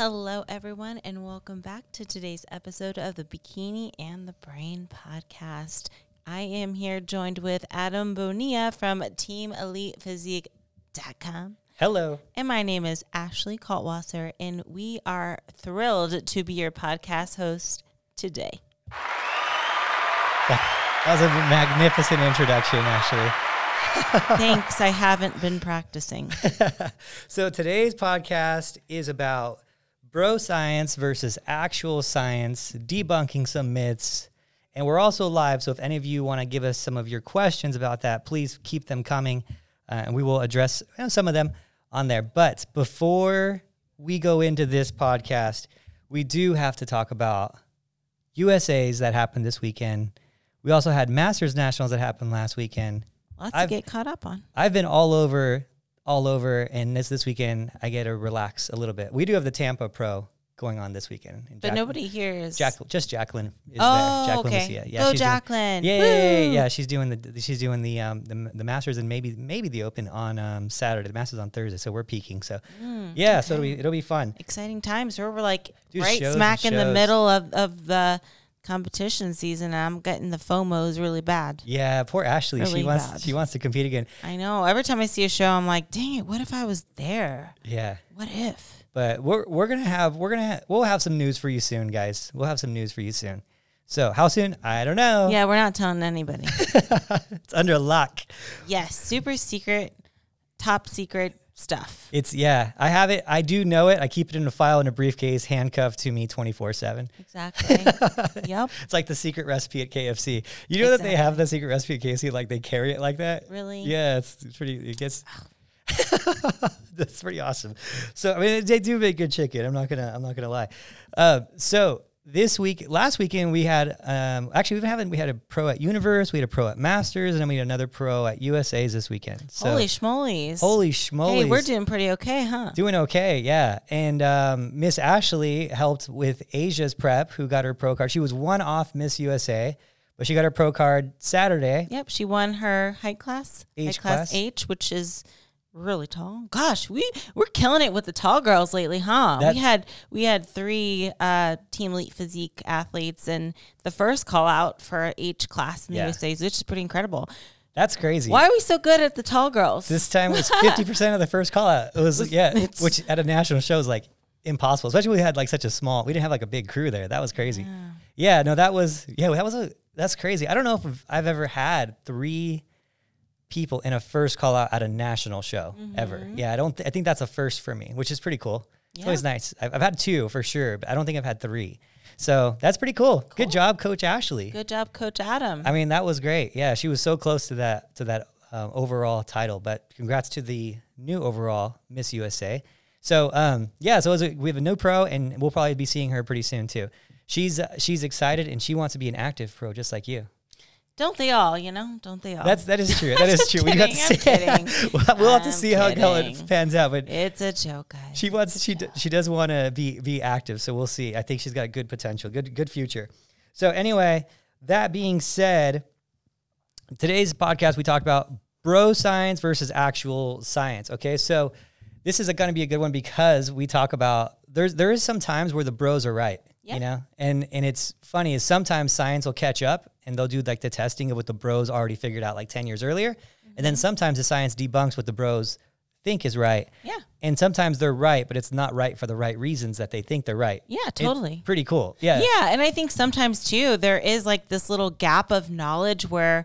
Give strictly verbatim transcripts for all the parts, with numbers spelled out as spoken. Hello, everyone, and welcome back to today's episode of the Bikini and the Brain podcast. I am here joined with Adam Bonilla from team elite physique dot com. Hello. And my name is Ashley Kaltwasser, and we are thrilled to be your podcast host today. That was a magnificent introduction, Ashley. Thanks. I haven't been practicing. So today's podcast is about bro science versus actual science, debunking some myths. And we're also live. So if any of you want to give us some of your questions about that, please keep them coming. Uh, and we will address you know, some of them on there. But before we go into this podcast, we do have to talk about U S A's that happened this weekend. We also had Masters Nationals that happened last weekend. Lots I've, to get caught up on. I've been all over, all over, and this this weekend I get to relax a little bit. We do have the Tampa Pro going on this weekend. But Jacqueline, nobody here is... Jacqueline, just Jacqueline is oh, there. Jacqueline okay. Yeah, Go she's Jacqueline. Doing, yeah, yeah, yeah, she's doing the she's doing the um the, the Masters and maybe maybe the Open on um Saturday. The Masters on Thursday, so we're peaking. So mm, yeah, okay. so it'll be it'll be fun. Exciting times. So we're like do right smack in the middle of of the competition season. I'm getting the FOMOs really bad. Yeah, poor Ashley. Really she wants bad. she wants to compete again. I know. Every time I see a show, I'm like, dang it, what if I was there? Yeah. What if? But we're we're gonna have we're gonna ha- we'll have some news for you soon, guys. We'll have some news for you soon. So how soon? I don't know. Yeah, we're not telling anybody. It's under lock. Yes, super secret, top secret stuff. It's yeah, I have it. I do know it. I keep it in a file in a briefcase, handcuffed to me twenty-four seven. Exactly. Yep. It's like the secret recipe at K F C. You know exactly. That they have the secret recipe at K F C, like they carry it like that? Really? Yeah, it's, it's pretty, it gets, that's pretty awesome. So, I mean, they do make good chicken. I'm not gonna, I'm not gonna lie. Uh, so this week, last weekend we had, um, actually we haven't, we had a pro at Universe, we had a pro at Masters, and then we had another pro at U S A's this weekend. So, holy schmolies. Holy schmolies. Hey, we're doing pretty okay, huh? Doing okay, yeah. And um, Miss Ashley helped with Asia's prep, who got her pro card. She was one off Miss U S A, but she got her pro card Saturday. Yep, she won her height class, H height class, class H, which is... really tall. Gosh, we we're killing it with the tall girls lately, huh? That, we had we had three uh, Team Elite Physique athletes in the first call out for each class in the yeah. U S A, which is pretty incredible. That's crazy. Why are we so good at the tall girls? This time was fifty percent of the first call out. It was yeah, which at a national show is like impossible. Especially when we had like such a small. We didn't have like a big crew there. That was crazy. Yeah, yeah no, that was yeah, that was a that's crazy. I don't know if I've ever had three people in a first call out at a national show mm-hmm. ever. Yeah, I don't. Th- I think that's a first for me, which is pretty cool. It's yeah. always nice. I've, I've had two for sure, but I don't think I've had three. So that's pretty cool. cool. Good job, Coach Ashley. Good job, Coach Adam. I mean, that was great. Yeah, she was so close to that to that um, overall title. But congrats to the new overall Miss U S A. So um, yeah, so it was a, we have a new pro, and we'll probably be seeing her pretty soon too. She's uh, she's excited, and she wants to be an active pro just like you. Don't they all, you know? Don't they all? That's, that is true. That is true. Kidding, we have to see, we'll have, we'll have to see how, how it pans out. But it's a joke, guys. She wants. She d- she does want to be be active, so we'll see. I think she's got good potential, good good future. So anyway, that being said, today's podcast we talked about bro science versus actual science. Okay, so this is going to be a good one because we talk about there's there is some times where the bros are right. Yep. You know, and and it's funny is sometimes science will catch up and they'll do like the testing of what the bros already figured out like ten years earlier. Mm-hmm. And then sometimes the science debunks what the bros think is right. Yeah. And sometimes they're right, but it's not right for the right reasons that they think they're right. Yeah, totally. It's pretty cool. Yeah. Yeah. And I think sometimes too, there is like this little gap of knowledge where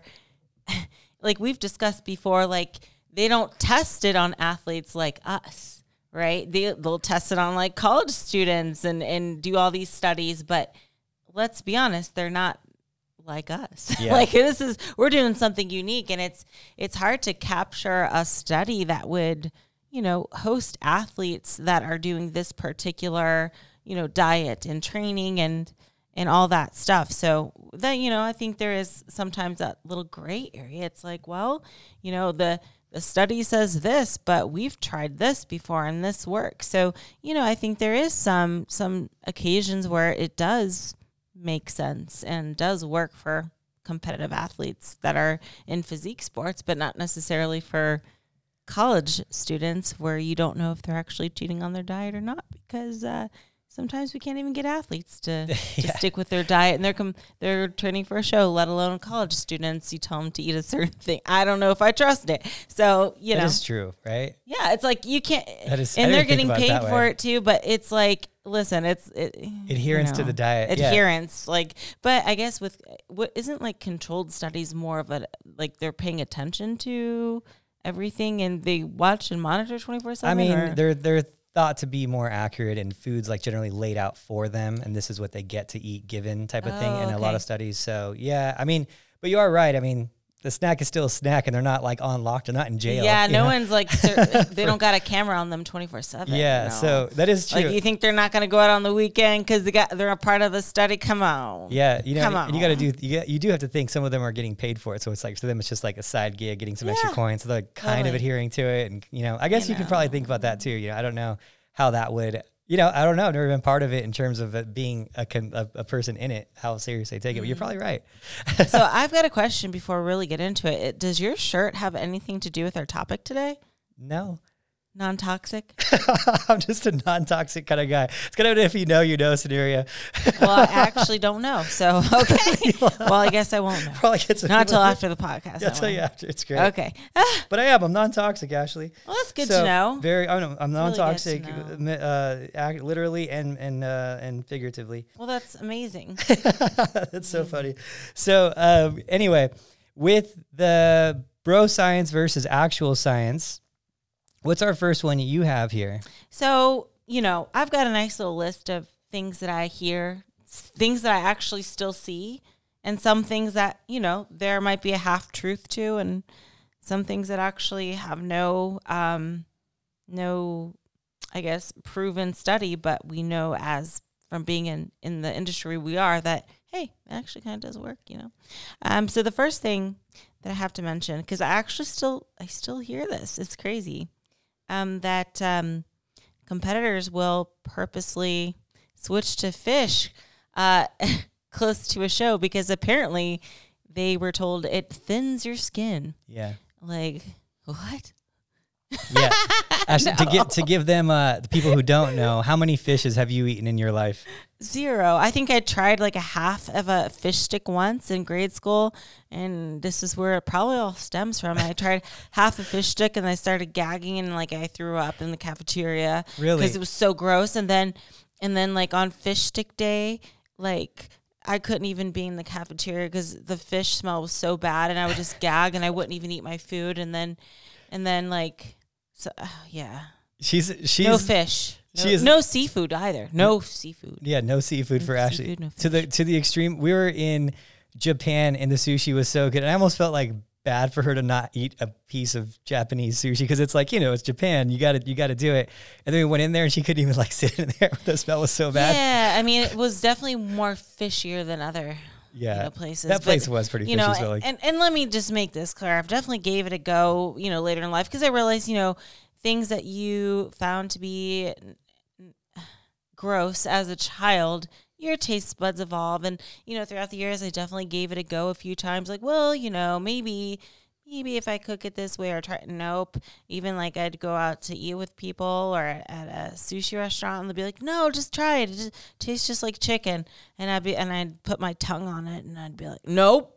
like we've discussed before, like they don't test it on athletes like us. Right? They, they'll test it on like college students and, and do all these studies. But let's be honest, they're not like us. Yeah. Like this is, we're doing something unique and it's, it's hard to capture a study that would, you know, host athletes that are doing this particular, you know, diet and training and, and all that stuff. So that, you know, I think there is sometimes that little gray area. It's like, well, you know, the, the study says this, but we've tried this before and this works. So, you know, I think there is some some occasions where it does make sense and does work for competitive athletes that are in physique sports, but not necessarily for college students where you don't know if they're actually cheating on their diet or not, because uh, sometimes we can't even get athletes to, yeah. to stick with their diet, and they're com- they're training for a show, let alone college students. You tell them to eat a certain thing. I don't know if I trust it. So, you know. That is true, right? Yeah, it's like you can't, that is, and they're getting paid for way. It too, but it's like, listen, it's it, adherence you know, to the diet. Adherence, yeah. like, but I guess with, what isn't like controlled studies more of a, like they're paying attention to everything and they watch and monitor twenty-four seven? I mean, or? they're they're thought to be more accurate in foods like generally laid out for them, and this is what they get to eat given type of oh, thing in okay. a lot of studies. So yeah, I mean, but you are right. I mean, the snack is still a snack, and they're not like on lock, they're not in jail. Yeah, no know? one's like, they don't got a camera on them twenty-four seven. Yeah, you know? So that is true. Like, you think they're not going to go out on the weekend because they got, they're a part of a study? Come on. Yeah, you know, Come and, on. and you got to do, you, got, you do have to think some of them are getting paid for it. So it's like, to them, it's just like a side gig, getting some yeah. extra coins. So they're like kind totally. of adhering to it. And, you know, I guess you, you know. could probably think about that too. You know, I don't know how that would, you know, I don't know. I've never been part of it in terms of it being a, con- a, a person in it, how seriously they take it. But you're probably right. So I've got a question before we really get into it. it. Does your shirt have anything to do with our topic today? No. Non-toxic? I'm just a non-toxic kind of guy. It's kind of an if you know, you know scenario. Well, I actually don't know. So, okay. Well, I guess I won't know. Probably gets Not until after the podcast. Yeah, I'll tell you after. It's great. Okay. But I am. I'm non-toxic, Ashley. Well, that's good so to know. Very. I know, I'm non-toxic, really know. Uh, literally and and uh, and figuratively. Well, that's amazing. That's so funny. So, um, anyway, with the bro science versus actual science, what's our first one you have here? So, you know, I've got a nice little list of things that I hear, things that I actually still see, and some things that, you know, there might be a half-truth to, and some things that actually have no, um, no, I guess, proven study, but we know as from being in, in the industry we are that, hey, it actually kind of does work, you know. Um, so the first thing that I have to mention, because I actually still, I still hear this, it's crazy. Um, that um, competitors will purposely switch to fish uh, close to a show because apparently they were told it thins your skin. Yeah. Like, what? Yeah. Actually, no. to get to give them uh, the people who don't know, how many fishes have you eaten in your life? Zero. I think I tried like a half of a fish stick once in grade school, and this is where it probably all stems from. I tried half a fish stick and I started gagging and like I threw up in the cafeteria. Really? Because it was so gross. And then, and then like on fish stick day, like I couldn't even be in the cafeteria because the fish smell was so bad, and I would just gag and I wouldn't even eat my food. And then, and then like. So uh, yeah, she's she's no fish, no, she is, no seafood either, no seafood. Yeah, no seafood no for Ashley. Seafood, no to the to the extreme. We were in Japan and the sushi was so good, and I almost felt like bad for her to not eat a piece of Japanese sushi because it's like, you know, it's Japan, you got to you got to do it. And then we went in there and she couldn't even like sit in there. The smell was so bad. Yeah, I mean it was definitely more fishier than other. Yeah, you know, places. That place but, was pretty you fishy. Know, so like. and, and let me just make this clear. I've definitely gave it a go, you know, later in life because I realized, you know, things that you found to be gross as a child, your taste buds evolve. And, you know, throughout the years, I definitely gave it a go a few times. Like, well, you know, maybe, maybe if I cook it this way or try, nope. Even like I'd go out to eat with people or at a sushi restaurant and they'd be like, no, just try it. It just tastes just like chicken. And I'd be, and I'd put my tongue on it and I'd be like, nope,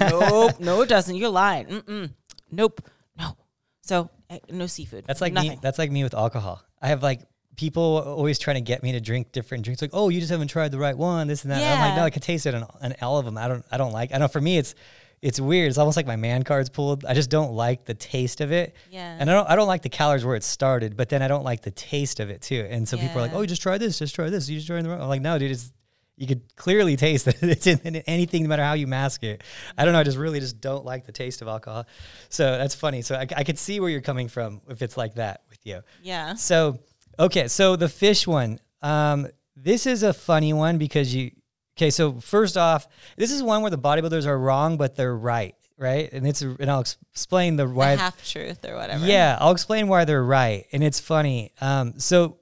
nope, no, it doesn't. You're lying. Mm-mm. Nope. No. So uh, no seafood. That's like Nothing. me. That's like me with alcohol. I have like, people always trying to get me to drink different drinks. Like, oh, you just haven't tried the right one, this and that. Yeah. I'm like, no, I can taste it on, on all of them. I don't, I don't like, I know for me, it's, it's weird. It's almost like my man card's pulled. I just don't like the taste of it. Yeah. And I don't I don't like the calories where it started, but then I don't like the taste of it too. And so yeah. people are like, oh, you just try this, just try this. You just try the wrong. I'm like, no, dude, it's, you could clearly taste that it's in, in anything, no matter how you mask it. I don't know. I just really just don't like the taste of alcohol. So that's funny. So I, I could see where you're coming from if it's like that with you. Yeah. So, okay. So the fish one, um, this is a funny one because you, okay, so first off, this is one where the bodybuilders are wrong, but they're right, right? And it's and I'll explain the why the half truth or whatever. Yeah, I'll explain why they're right, and it's funny. Um, so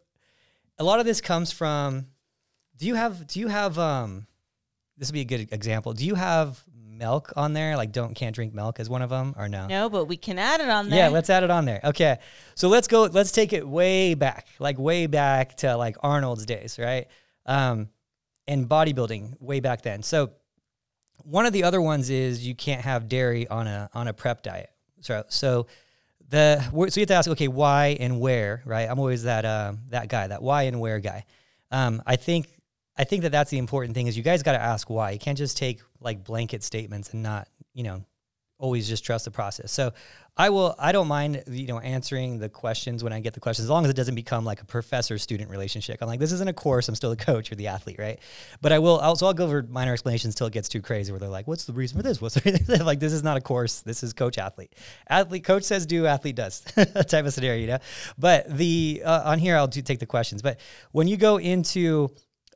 a lot of this comes from. Do you have? Do you have? Um, this would be a good example. Do you have milk on there? Like don't can't drink milk is one of them or no? No, but we can add it on there. Yeah, let's add it on there. Okay. So let's go, let's take it way back, like way back to like Arnold's days, right? Um, and bodybuilding way back then. So one of the other ones is you can't have dairy on a on a prep diet. So so the so you have to ask, okay, why and where, right? I'm always that um that guy, that why and where guy. Um, I think I think that that's the important thing is you guys got to ask why. You can't just take like blanket statements and not, you know, always just trust the process. So I will, I don't mind, you know, answering the questions when I get the questions, as long as it doesn't become like a professor-student relationship. I'm like, this isn't a course. I'm still the coach or the athlete, right? But I will, I'll, so I'll go over minor explanations till it gets too crazy where they're like, what's the reason for this? What's the reason? Like, this is not a course. This is coach-athlete. Athlete, coach says do, athlete does. That type of scenario, you know? But the, uh, on here, I'll do take the questions. But when you go into...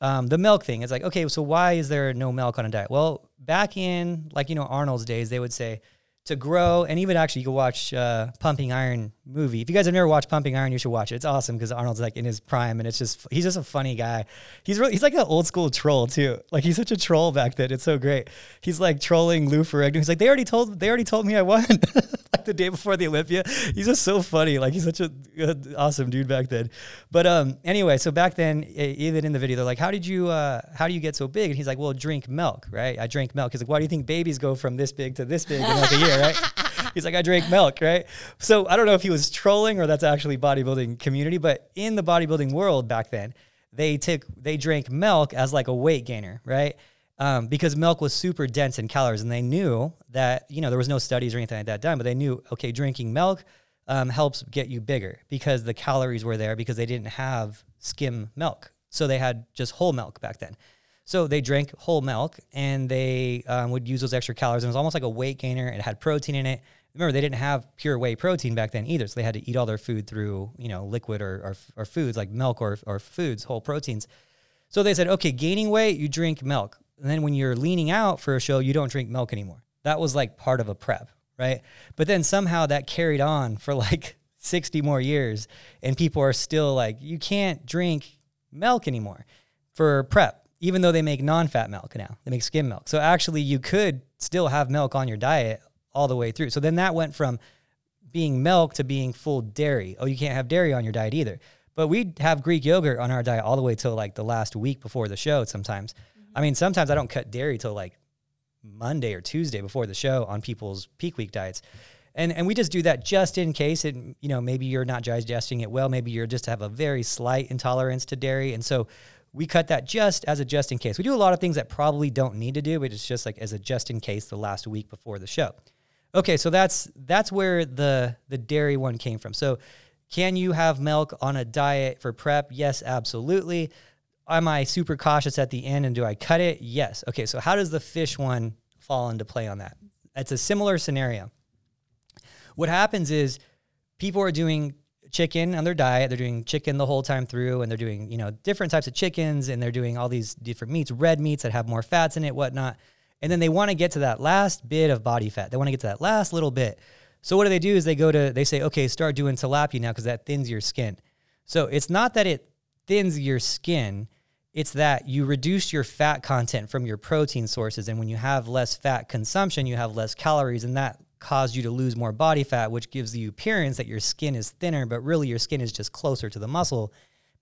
Um, the milk thing, it's like, okay, so why is there no milk on a diet? Well, back in, like, you know, Arnold's days, they would say to grow, and even actually you can watch uh, Pumping Iron movie. If you guys have never watched Pumping Iron, you should watch it. It's awesome because Arnold's, like, in his prime, and it's just, he's just a funny guy. He's really, he's like an old-school troll, too. Like, he's such a troll back then. It's so great. He's, like, trolling Lou Ferrigno. He's like, they already told, they already told me I won, like, the day before the Olympia. He's just so funny. Like, he's such a uh, awesome dude back then. But um, anyway, so back then, even in the video, they're like, how did you, uh, how do you get so big? And he's like, well, drink milk, right? I drink milk. He's like, why do you think babies go from this big to this big in, like, a year, right? He's like, I drink milk, right? So I don't know if he was trolling or that's actually bodybuilding community, but in the bodybuilding world back then, they took they drank milk as like a weight gainer, right? Um, because milk was super dense in calories, and they knew that, you know, there was no studies or anything like that done, but they knew, okay, drinking milk um, helps get you bigger because the calories were there because they didn't have skim milk. So they had just whole milk back then. So they drank whole milk, and they um, would use those extra calories. And it was almost like a weight gainer. It had protein in it. Remember, they didn't have pure whey protein back then either, so they had to eat all their food through, you know, liquid or or, or foods like milk or, or foods, whole proteins. So they said, okay, gaining weight, you drink milk. And then when you're leaning out for a show, you don't drink milk anymore. That was like part of a prep, right? But then somehow that carried on for like sixty more years, and people are still like, you can't drink milk anymore for prep. Even though they make non-fat milk now. They make skim milk. So actually you could still have milk on your diet all the way through. So then that went from being milk to being full dairy. Oh, you can't have dairy on your diet either. But we have Greek yogurt on our diet all the way till like the last week before the show sometimes. Mm-hmm. I mean, sometimes I don't cut dairy till like Monday or Tuesday before the show on people's peak week diets. And and we just do that just in case it, you know, maybe you're not digesting it well. Maybe you're just have a very slight intolerance to dairy. And so we cut that just as a just in case. We do a lot of things that probably don't need to do, but it's just like as a just in case the last week before the show. Okay, so that's that's where the, the dairy one came from. So can you have milk on a diet for prep? Yes, absolutely. Am I super cautious at the end and do I cut it? Yes. Okay, so how does the fish one fall into play on that? It's a similar scenario. What happens is people are doing chicken on their diet. They're doing chicken the whole time through, and they're doing, you know, different types of chickens, and they're doing all these different meats, red meats that have more fats in it, whatnot. And then they want to get to that last bit of body fat. They want to get to that last little bit. So what do they do is they go to, they say, okay, start doing tilapia now because that thins your skin. So it's not that it thins your skin. It's that you reduce your fat content from your protein sources. And when you have less fat consumption, you have less calories, and that caused you to lose more body fat, which gives the appearance that your skin is thinner, but really your skin is just closer to the muscle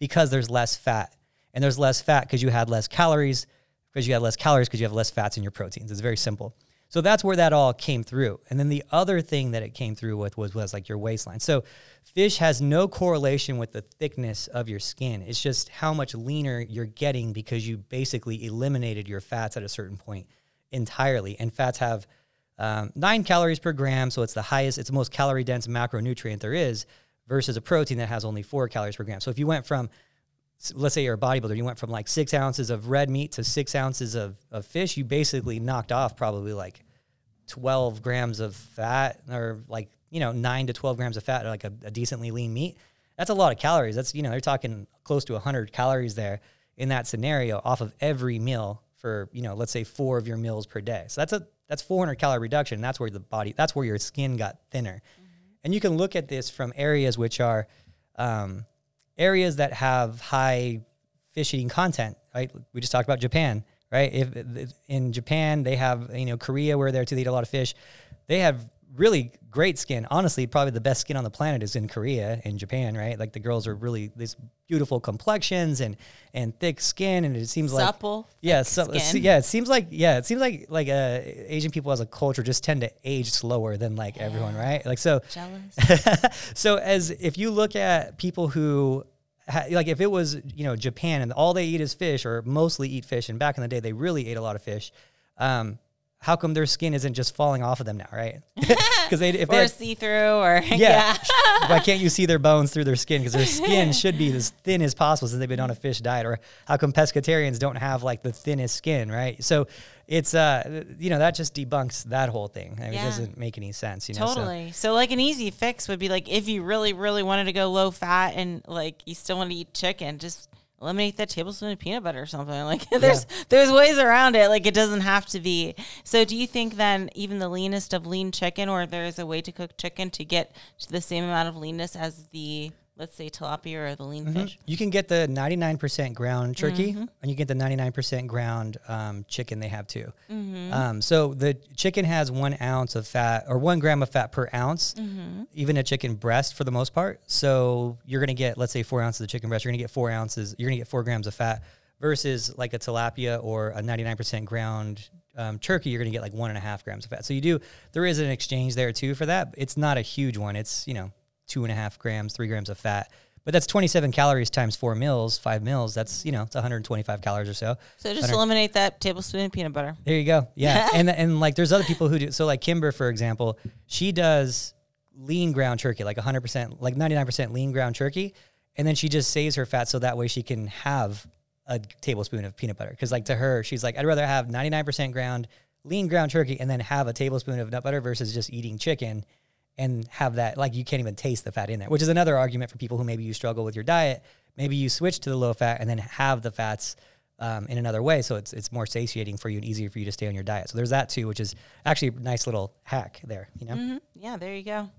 because there's less fat. And there's less fat because you had less calories, because you had less calories because you have less fats in your proteins. It's very simple. So that's where that all came through. And then the other thing that it came through with was, was like your waistline. So fish has no correlation with the thickness of your skin. It's just how much leaner you're getting because you basically eliminated your fats at a certain point entirely. And fats have Um, nine calories per gram, so it's the highest, it's the most calorie-dense macronutrient there is versus a protein that has only four calories per gram. So if you went from, let's say you're a bodybuilder, you went from like six ounces of red meat to six ounces of, of fish, you basically knocked off probably like twelve grams of fat or like, you know, nine to twelve grams of fat, or like a, a decently lean meat. That's a lot of calories. That's, you know, they're talking close to one hundred calories there in that scenario off of every meal for, you know, let's say four of your meals per day. So that's a That's four hundred calorie reduction. That's where the body, that's where your skin got thinner. Mm-hmm. And you can look at this from areas which are um, areas that have high fish eating content, right? We just talked about Japan, right? If, if in Japan, they have, you know, Korea, where they're to eat a lot of fish. They have really great skin. Honestly, probably the best skin on the planet is in Korea and Japan, right? Like the girls are really these beautiful complexions and, and thick skin. And it seems supple, like, yeah, so, yeah, it seems like, yeah, it seems like, like, uh, Asian people as a culture just tend to age slower than like yeah. everyone, right? Like, so, jealous. So as if you look at people who, like if it was, you know, Japan and all they eat is fish or mostly eat fish. And back in the day, they really ate a lot of fish. Um, how come their skin isn't just falling off of them now, right? Because they, if or they see through, or yeah, yeah. Why can't you see their bones through their skin? Because their skin should be as thin as possible since they've been on a fish diet. Or how come pescatarians don't have like the thinnest skin, right? So it's uh, you know, that just debunks that whole thing. I mean, yeah. It doesn't make any sense, you know. Totally. So. so like an easy fix would be like if you really, really wanted to go low fat and like you still want to eat chicken, just eliminate that tablespoon of peanut butter or something. Like there's yeah. there's ways around it. Like it doesn't have to be. So do you think then even the leanest of lean chicken, or there is a way to cook chicken to get to the same amount of leanness as the, let's say, tilapia or the lean mm-hmm. fish? You can get the ninety-nine percent ground turkey mm-hmm. and you get the ninety-nine percent ground um, chicken they have too. Mm-hmm. Um, so the chicken has one ounce of fat or one gram of fat per ounce, mm-hmm. even a chicken breast for the most part. So you're going to get, let's say, four ounces of chicken breast. You're going to get four ounces. You're going to get four grams of fat versus like a tilapia or a ninety-nine percent ground um, turkey. You're going to get like one and a half grams of fat. So you do, there is an exchange there too for that. It's not a huge one. It's, you know, two and a half grams, three grams of fat. But that's twenty-seven calories times four meals, five meals. That's, you know, it's one hundred twenty-five calories or so. So just eliminate that tablespoon of peanut butter. There you go. Yeah. and, and like there's other people who do. So like Kimber, for example, she does lean ground turkey, like one hundred percent, like ninety-nine percent lean ground turkey. And then she just saves her fat so that way she can have a tablespoon of peanut butter. Because like to her, she's like, I'd rather have ninety-nine percent ground, lean ground turkey and then have a tablespoon of nut butter versus just eating chicken and have that, like you can't even taste the fat in there, which is another argument for people who maybe you struggle with your diet. Maybe you switch to the low fat and then have the fats um, in another way. So it's it's more satiating for you and easier for you to stay on your diet. So there's that too, which is actually a nice little hack there, you know? Mm-hmm. Yeah, there you go.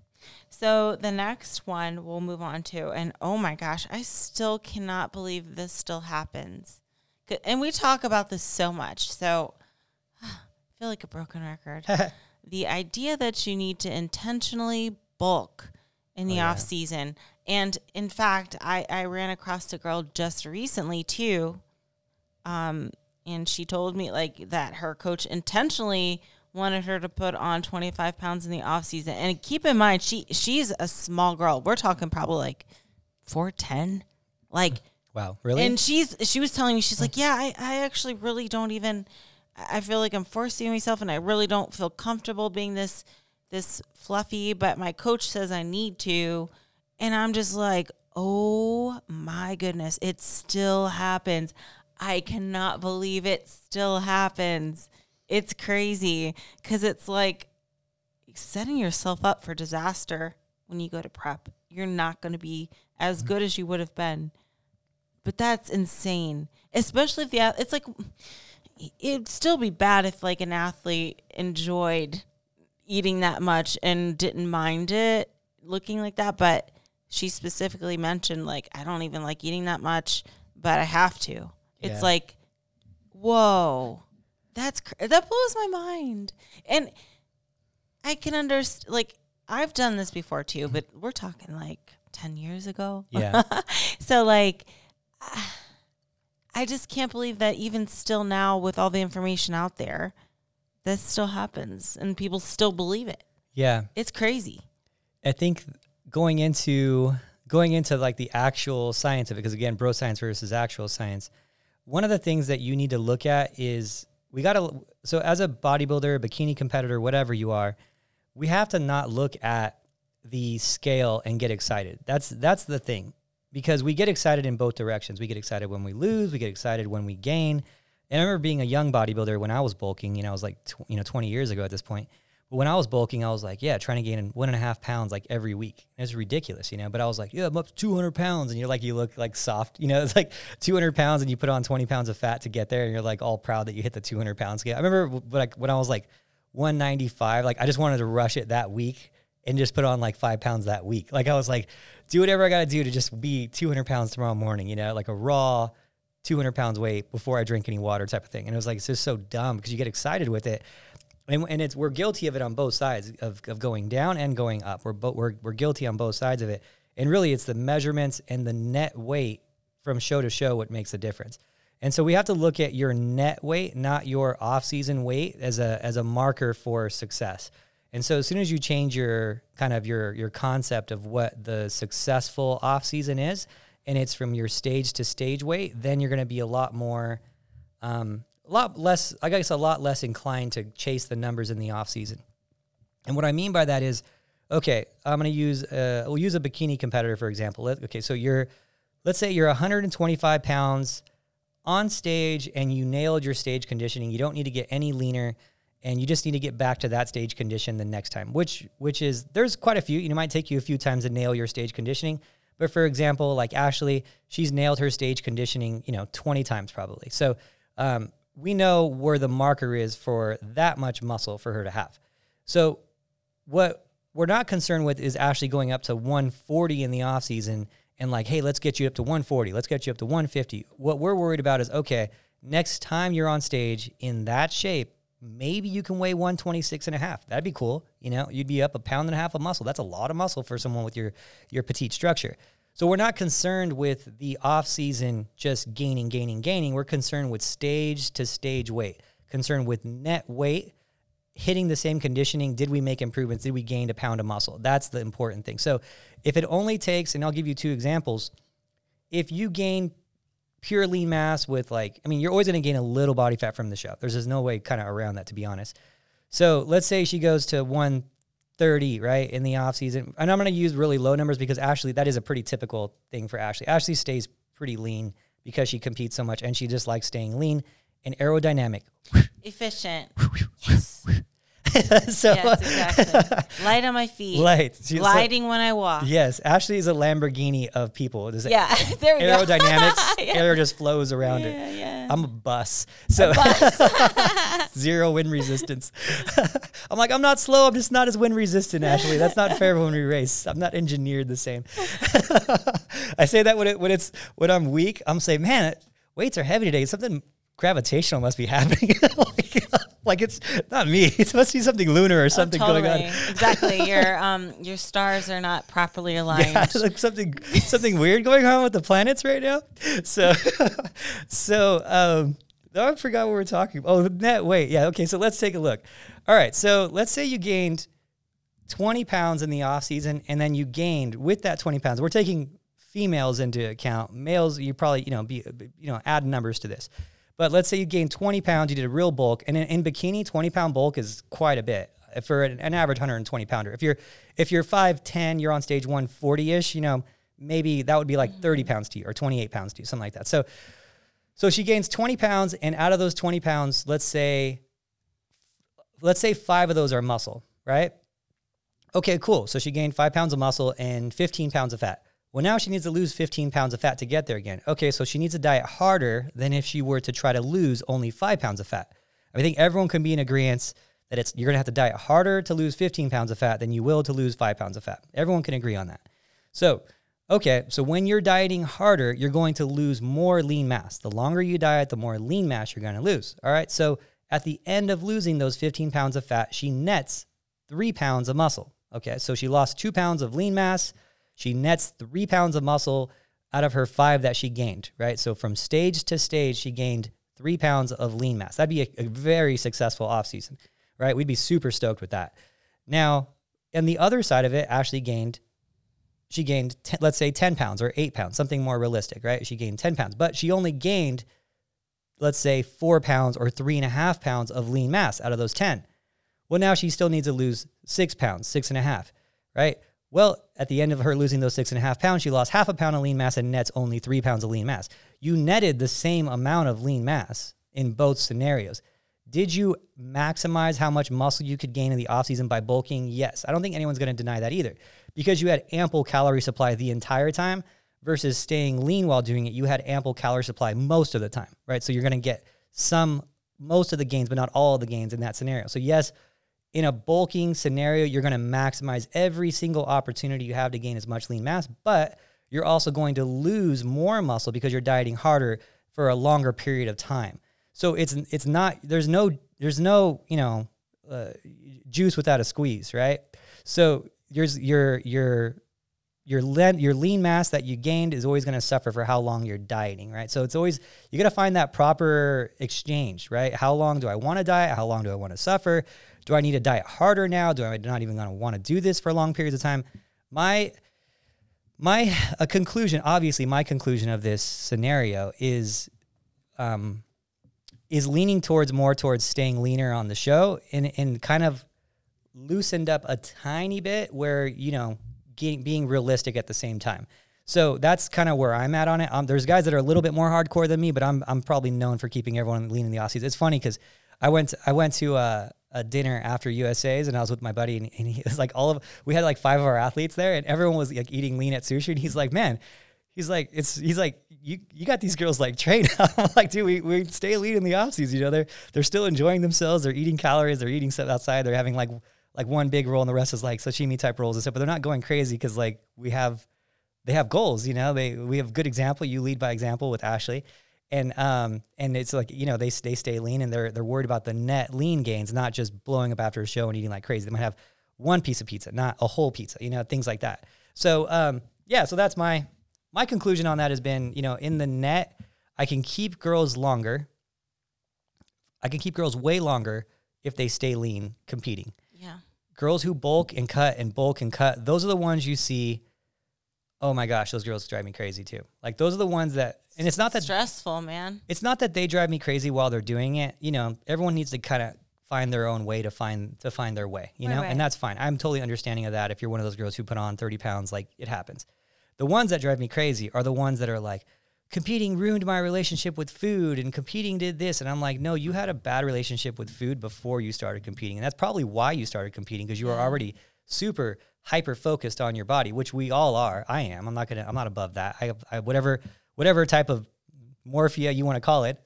So the next one we'll move on to, and oh my gosh, I still cannot believe this still happens. And we talk about this so much. So I feel like a broken record. The idea that you need to intentionally bulk in the oh, yeah. off season. And in fact, I, I ran across a girl just recently too. Um, and she told me like that her coach intentionally wanted her to put on twenty-five pounds in the off season. And keep in mind, she, she's a small girl. We're talking probably like four ten, like, wow, really? And she's, she was telling me, she's like, yeah, I, I actually really don't even, I feel like I'm forcing myself and I really don't feel comfortable being this this fluffy, but my coach says I need to. And I'm just like, oh my goodness, it still happens. I cannot believe it still happens. It's crazy because it's like setting yourself up for disaster when you go to prep. You're not going to be as good as you would have been. But that's insane, especially if the it's like – it'd still be bad if like an athlete enjoyed eating that much and didn't mind it looking like that. But she specifically mentioned like, I don't even like eating that much, but I have to. Yeah. It's like, whoa, that's, cr- that blows my mind. And I can understand, like I've done this before too, but we're talking like ten years ago. Yeah. So like, uh, I just can't believe that even still now with all the information out there, this still happens and people still believe it. Yeah. It's crazy. I think going into, going into like the actual science of it, because again, bro science versus actual science. One of the things that you need to look at is we got to, so as a bodybuilder, bikini competitor, whatever you are, we have to not look at the scale and get excited. That's, that's the thing. Because we get excited in both directions. We get excited when we lose. We get excited when we gain. And I remember being a young bodybuilder when I was bulking, you know, I was like, tw- you know, twenty years ago at this point. But when I was bulking, I was like, yeah, trying to gain one and a half pounds like every week. And it's ridiculous, you know, but I was like, yeah, I'm up to two hundred pounds. And you're like, you look like soft, you know, it's like two hundred pounds and you put on twenty pounds of fat to get there. And you're like all proud that you hit the two hundred pound scale. I remember like when I was like one ninety-five, like I just wanted to rush it that week and just put on like five pounds that week. Like I was like, do whatever I got to do to just be two hundred pounds tomorrow morning, you know, like a raw two hundred pounds weight before I drink any water type of thing. And it was like, it's just so dumb because you get excited with it. And, and it's, we're guilty of it on both sides of, of going down and going up. We're, bo- we're, we're guilty on both sides of it. And really it's the measurements and the net weight from show to show what makes a difference. And so we have to look at your net weight, not your off-season weight, as a as a marker for success. And so as soon as you change your kind of your your concept of what the successful off-season is, and it's from your stage to stage weight, then you're going to be a lot more, um, a lot less, I guess, a lot less inclined to chase the numbers in the off-season. And what I mean by that is, okay, I'm going to use, uh, we'll use a bikini competitor, for example. Let, okay, so you're, let's say you're one hundred twenty-five pounds on stage and you nailed your stage conditioning. You don't need to get any leaner and you just need to get back to that stage condition the next time, which which is, there's quite a few, you know, it might take you a few times to nail your stage conditioning. But for example, like Ashley, she's nailed her stage conditioning, you know, twenty times probably. So um, we know where the marker is for that much muscle for her to have. So what we're not concerned with is Ashley going up to one forty in the off season and like, hey, let's get you up to one forty. Let's get you up to one fifty. What we're worried about is, okay, next time you're on stage in that shape, maybe you can weigh one twenty-six and a half. That'd be cool. You know, you'd be up a pound and a half of muscle. That's a lot of muscle for someone with your, your petite structure. So we're not concerned with the off season, just gaining, gaining, gaining. We're concerned with stage to stage weight, concerned with net weight, hitting the same conditioning. Did we make improvements? Did we gain a pound of muscle? That's the important thing. So if it only takes, and I'll give you two examples. If you gain pure lean mass with like, I mean, you're always going to gain a little body fat from the show. There's just no way kind of around that, to be honest. So let's say she goes to one thirty, right, in the off season. And I'm going to use really low numbers because Ashley, that is a pretty typical thing for Ashley. Ashley stays pretty lean because she competes so much and she just likes staying lean and aerodynamic. Efficient. Yes. So, yes, exactly. Light on my feet. Light. She's Gliding like, when I walk. Yes. Ashley is a Lamborghini of people. There's yeah. There we aerodynamics. Go. Yeah. Air just flows around yeah, it. Yeah. I'm a bus. So a bus. Zero wind resistance. I'm like, I'm not slow. I'm just not as wind resistant, Ashley. That's not fair when we race. I'm not engineered the same. I say that when it when it's when I'm weak, I'm saying, man, weights are heavy today. Something gravitational must be happening. like, like it's not me. It must be something lunar or something oh, totally. going on. Exactly. Your um your stars are not properly aligned. Yeah, like something something weird going on with the planets right now. So so um I forgot what we were talking about. Oh, net weight. Yeah, okay, so let's take a look. All right, so let's say you gained twenty pounds in the off season and then you gained with that twenty pounds. We're taking females into account. Males, you probably, you know, be you know, add numbers to this. But let's say you gained twenty pounds, you did a real bulk, and in, in bikini, twenty pound bulk is quite a bit for an, an average one hundred twenty pounder. If you're if you're five ten, you're on stage one forty-ish, you know, maybe that would be like thirty pounds to you or twenty-eight pounds to you, something like that. So, so she gains twenty pounds, and out of those twenty pounds, let's say, let's say five of those are muscle, right? Okay, cool. So she gained five pounds of muscle and fifteen pounds of fat. Well, now she needs to lose fifteen pounds of fat to get there again. Okay, so she needs to diet harder than if she were to try to lose only five pounds of fat. I think everyone can be in agreement that it's you're going to have to diet harder to lose fifteen pounds of fat than you will to lose five pounds of fat. Everyone can agree on that. So, okay, so when you're dieting harder, you're going to lose more lean mass. The longer you diet, the more lean mass you're going to lose. All right, so at the end of losing those fifteen pounds of fat, she nets three pounds of muscle. Okay, so she lost two pounds of lean mass. She nets three pounds of muscle out of her five that she gained, right? So from stage to stage, she gained three pounds of lean mass. That'd be a, a very successful offseason, right? We'd be super stoked with that. Now, on the other side of it, Ashley gained, she gained, t- let's say ten pounds or eight pounds, something more realistic, right? She gained ten pounds, but she only gained, let's say four pounds or three and a half pounds of lean mass out of those ten. Well, now she still needs to lose six pounds, six and a half, right? Well, at the end of her losing those six and a half pounds, she lost half a pound of lean mass and nets only three pounds of lean mass. You netted the same amount of lean mass in both scenarios. Did you maximize how much muscle you could gain in the offseason by bulking? Yes. I don't think anyone's going to deny that either because you had ample calorie supply the entire time versus staying lean while doing it. You had ample calorie supply most of the time, right? So you're going to get some, most of the gains, but not all of the gains in that scenario. So yes, in a bulking scenario, you're going to maximize every single opportunity you have to gain as much lean mass, but you're also going to lose more muscle because you're dieting harder for a longer period of time. So it's it's not there's no there's no you know uh, juice without a squeeze, right? So your your your your lean your lean mass that you gained is always going to suffer for how long you're dieting, right? So it's always you got to find that proper exchange, right? How long do I want to diet? How long do I want to suffer? Do I need to diet harder now? Do I not even going to want to do this for long periods of time? My my a conclusion, obviously, my conclusion of this scenario is um, is leaning towards more towards staying leaner on the show and and kind of loosened up a tiny bit where, you know, getting, being realistic at the same time. So that's kind of where I'm at on it. Um, there's guys that are a little bit more hardcore than me, but I'm I'm probably known for keeping everyone lean in the off season. It's funny because I went to, I went to uh, a dinner after U S A's and I was with my buddy and, and he was like all of we had like five of our athletes there and everyone was like eating lean at sushi and he's like, man, he's like it's he's like you you got these girls like trained. I'm like, dude, we we stay lean in the off season. You know, they're they're still enjoying themselves. They're eating calories. They're eating stuff outside. They're having like. Like one big roll and the rest is like sashimi type rolls and stuff, but they're not going crazy because like we have, they have goals, you know, they, we have good example. You lead by example with Ashley and, um, and it's like, you know, they stay, stay lean and they're, they're worried about the net lean gains, not just blowing up after a show and eating like crazy. They might have one piece of pizza, not a whole pizza, you know, things like that. So, um, yeah, so that's my, my conclusion on that has been, you know, in the net, I can keep girls longer. I can keep girls way longer if they stay lean competing. Girls who bulk and cut and bulk and cut, those are the ones you see, oh my gosh, those girls drive me crazy too. Like those are the ones that, and it's not that- Stressful, man. It's not that they drive me crazy while they're doing it. You know, everyone needs to kind of find their own way to find to find their way, you right, know? Right. And that's fine. I'm totally understanding of that. If you're one of those girls who put on thirty pounds, like it happens. The ones that drive me crazy are the ones that are like, competing ruined my relationship with food and competing did this. And I'm like, no, you had a bad relationship with food before you started competing. And that's probably why you started competing because you were already super hyper-focused on your body, which we all are. I am. I'm not going to, I'm not above that. I, I whatever, whatever type of morphia you want to call it.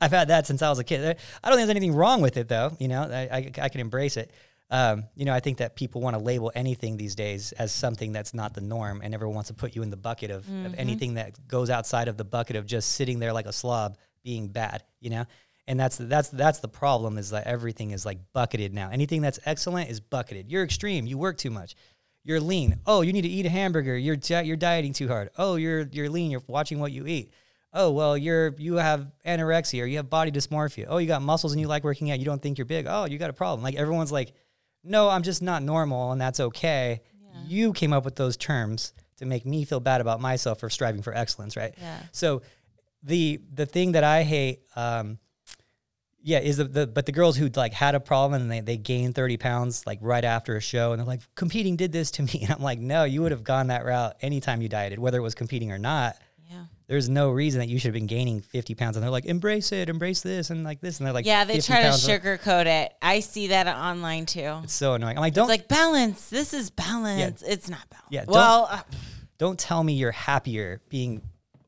I've had that since I was a kid. I don't think there's anything wrong with it though. You know, I, I, I can embrace it. Um, you know, I think that people want to label anything these days as something that's not the norm and everyone wants to put you in the bucket of, mm-hmm. of anything that goes outside of the bucket of just sitting there like a slob being bad, you know? And that's, that's, that's the problem is that everything is like bucketed now. Anything that's excellent is bucketed. You're extreme. You work too much. You're lean. Oh, you need to eat a hamburger. You're, di- you're dieting too hard. Oh, you're, you're lean. You're watching what you eat. Oh, well, you're, you have anorexia or you have body dysmorphia. Oh, you got muscles and you like working out. You don't think you're big. Oh, you got a problem. Like everyone's like, no, I'm just not normal, and that's okay. Yeah. You came up with those terms to make me feel bad about myself for striving for excellence, right? Yeah. So the the thing that I hate, um, yeah, is the, the but the girls who like had a problem and they, they gained thirty pounds like right after a show, and they're like, competing did this to me. And I'm like, no, you would have gone that route anytime you dieted, whether it was competing or not. Yeah. There's no reason that you should have been gaining fifty pounds. And they're like, embrace it, embrace this, and like this. And they're like, yeah, they try to sugarcoat it. I see that online too. It's so annoying. I'm like, don't. It's like balance. This is balance. Yeah. It's not balance. Yeah. Don't, well, uh, don't tell me you're happier being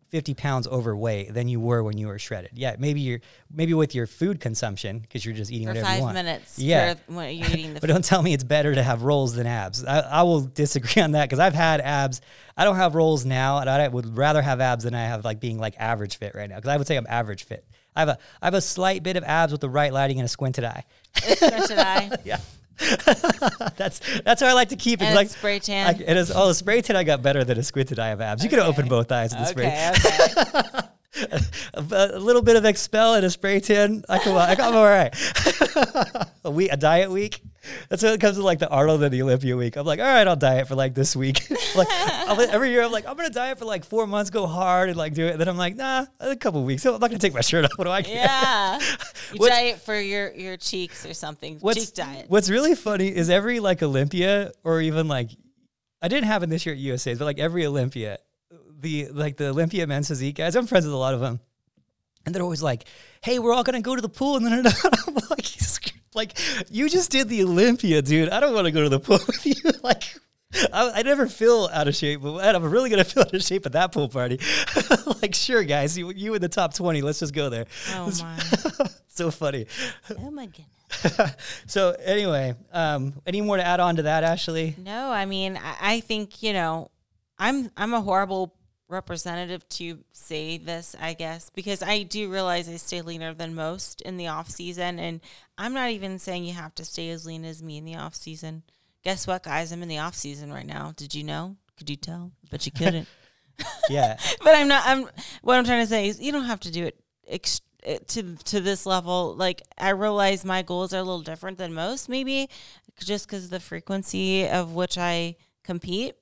fifty pounds overweight than you were when you were shredded. Yeah. Maybe you're, maybe with your food consumption, because you're just eating whatever you want. For five minutes. Yeah. You're eating the but food. Don't tell me it's better to have rolls than abs. I, I will disagree on that because I've had abs. I don't have rolls now, and I would rather have abs than I have like being like average fit right now. Because I would say I'm average fit. I have a I have a slight bit of abs with the right lighting and a squinted eye. A squinted eye. Yeah. that's that's how I like to keep it. And like, a spray tan. I, it is, oh, the spray tan I got better than a squinted eye of abs. Okay. You could open both eyes with the okay, spray. Okay. a, a little bit of expel and a spray tan. I come on, I come all right. a week, a diet week. That's when it comes to like the Arnold and the Olympia week. I'm like, all right, I'll diet for like this week. like I'll, every year, I'm like, I'm gonna diet for like four months, go hard and like do it. And then I'm like, nah, a couple weeks. So I'm not gonna take my shirt off. What do I care? Yeah, you diet for your your cheeks or something. Cheek diet. What's really funny is every like Olympia or even like I didn't have it this year at U S A's, but like every Olympia, the like the Olympia men's physique guys. I'm friends with a lot of them, and they're always like, hey, we're all gonna go to the pool, and then I'm like. Like, you just did the Olympia, dude. I don't want to go to the pool with you. Like, I, I never feel out of shape, but I'm really going to feel out of shape at that pool party. Like, sure, guys, you, you in the top twenty. Let's just go there. Oh, my. So funny. Oh, my goodness. So, anyway, um, any more to add on to that, Ashley? No, I mean, I, I think, you know, I'm I'm a horrible representative to say this, I guess, because I do realize I stay leaner than most in the off season. And I'm not even saying you have to stay as lean as me in the off season. Guess what, guys? I'm in the off season right now. Did you know? Could you tell? But you couldn't. Yeah. But I'm not, I'm, what I'm trying to say is you don't have to do it ext- to, to this level. Like, I realize my goals are a little different than most, maybe just because of the frequency of which I compete.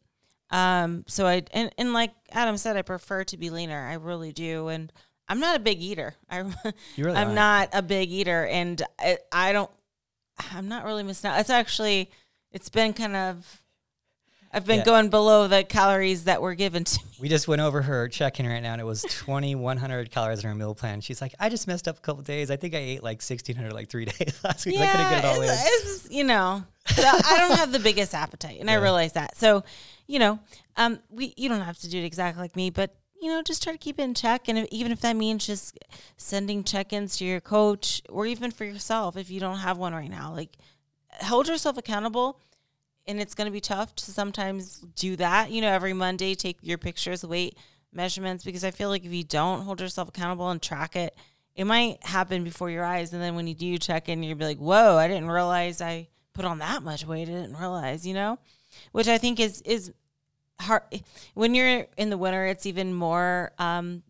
Um, so I, and, and like Adam said, I prefer to be leaner. I really do. And I'm not a big eater. I, you really I'm aren't. not a big eater and I, I don't, I'm not really missing out. It's actually, it's been kind of, I've been yeah. going below the calories that were given to me. We just went over her check-in right now, and it was twenty-one hundred calories in her meal plan. She's like, I just messed up a couple of days. I think I ate like sixteen hundred like three days last week. Yeah, I couldn't get it all in. It's, it's, you know, so I don't have the biggest appetite, and yeah. I realize that. So, you know, um, we you don't have to do it exactly like me, but, you know, just try to keep it in check. And if, even if that means just sending check-ins to your coach or even for yourself if you don't have one right now, like hold yourself accountable. And it's going to be tough to sometimes do that. You know, every Monday, take your pictures, weight measurements, because I feel like if you don't hold yourself accountable and track it, it might happen before your eyes. And then when you do check in, you'll be like, whoa, I didn't realize I put on that much weight. I didn't realize, you know, which I think is, is hard. When you're in the winter, it's even more um,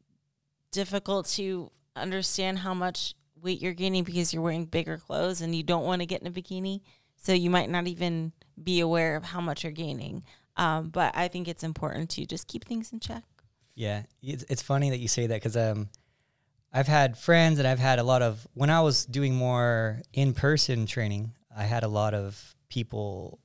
difficult to understand how much weight you're gaining because you're wearing bigger clothes and you don't want to get in a bikini. So you might not even be aware of how much you're gaining. Um, but I think it's important to just keep things in check. Yeah. It's, it's funny that you say that because um, I've had friends and I've had a lot of, when I was doing more in-person training, I had a lot of people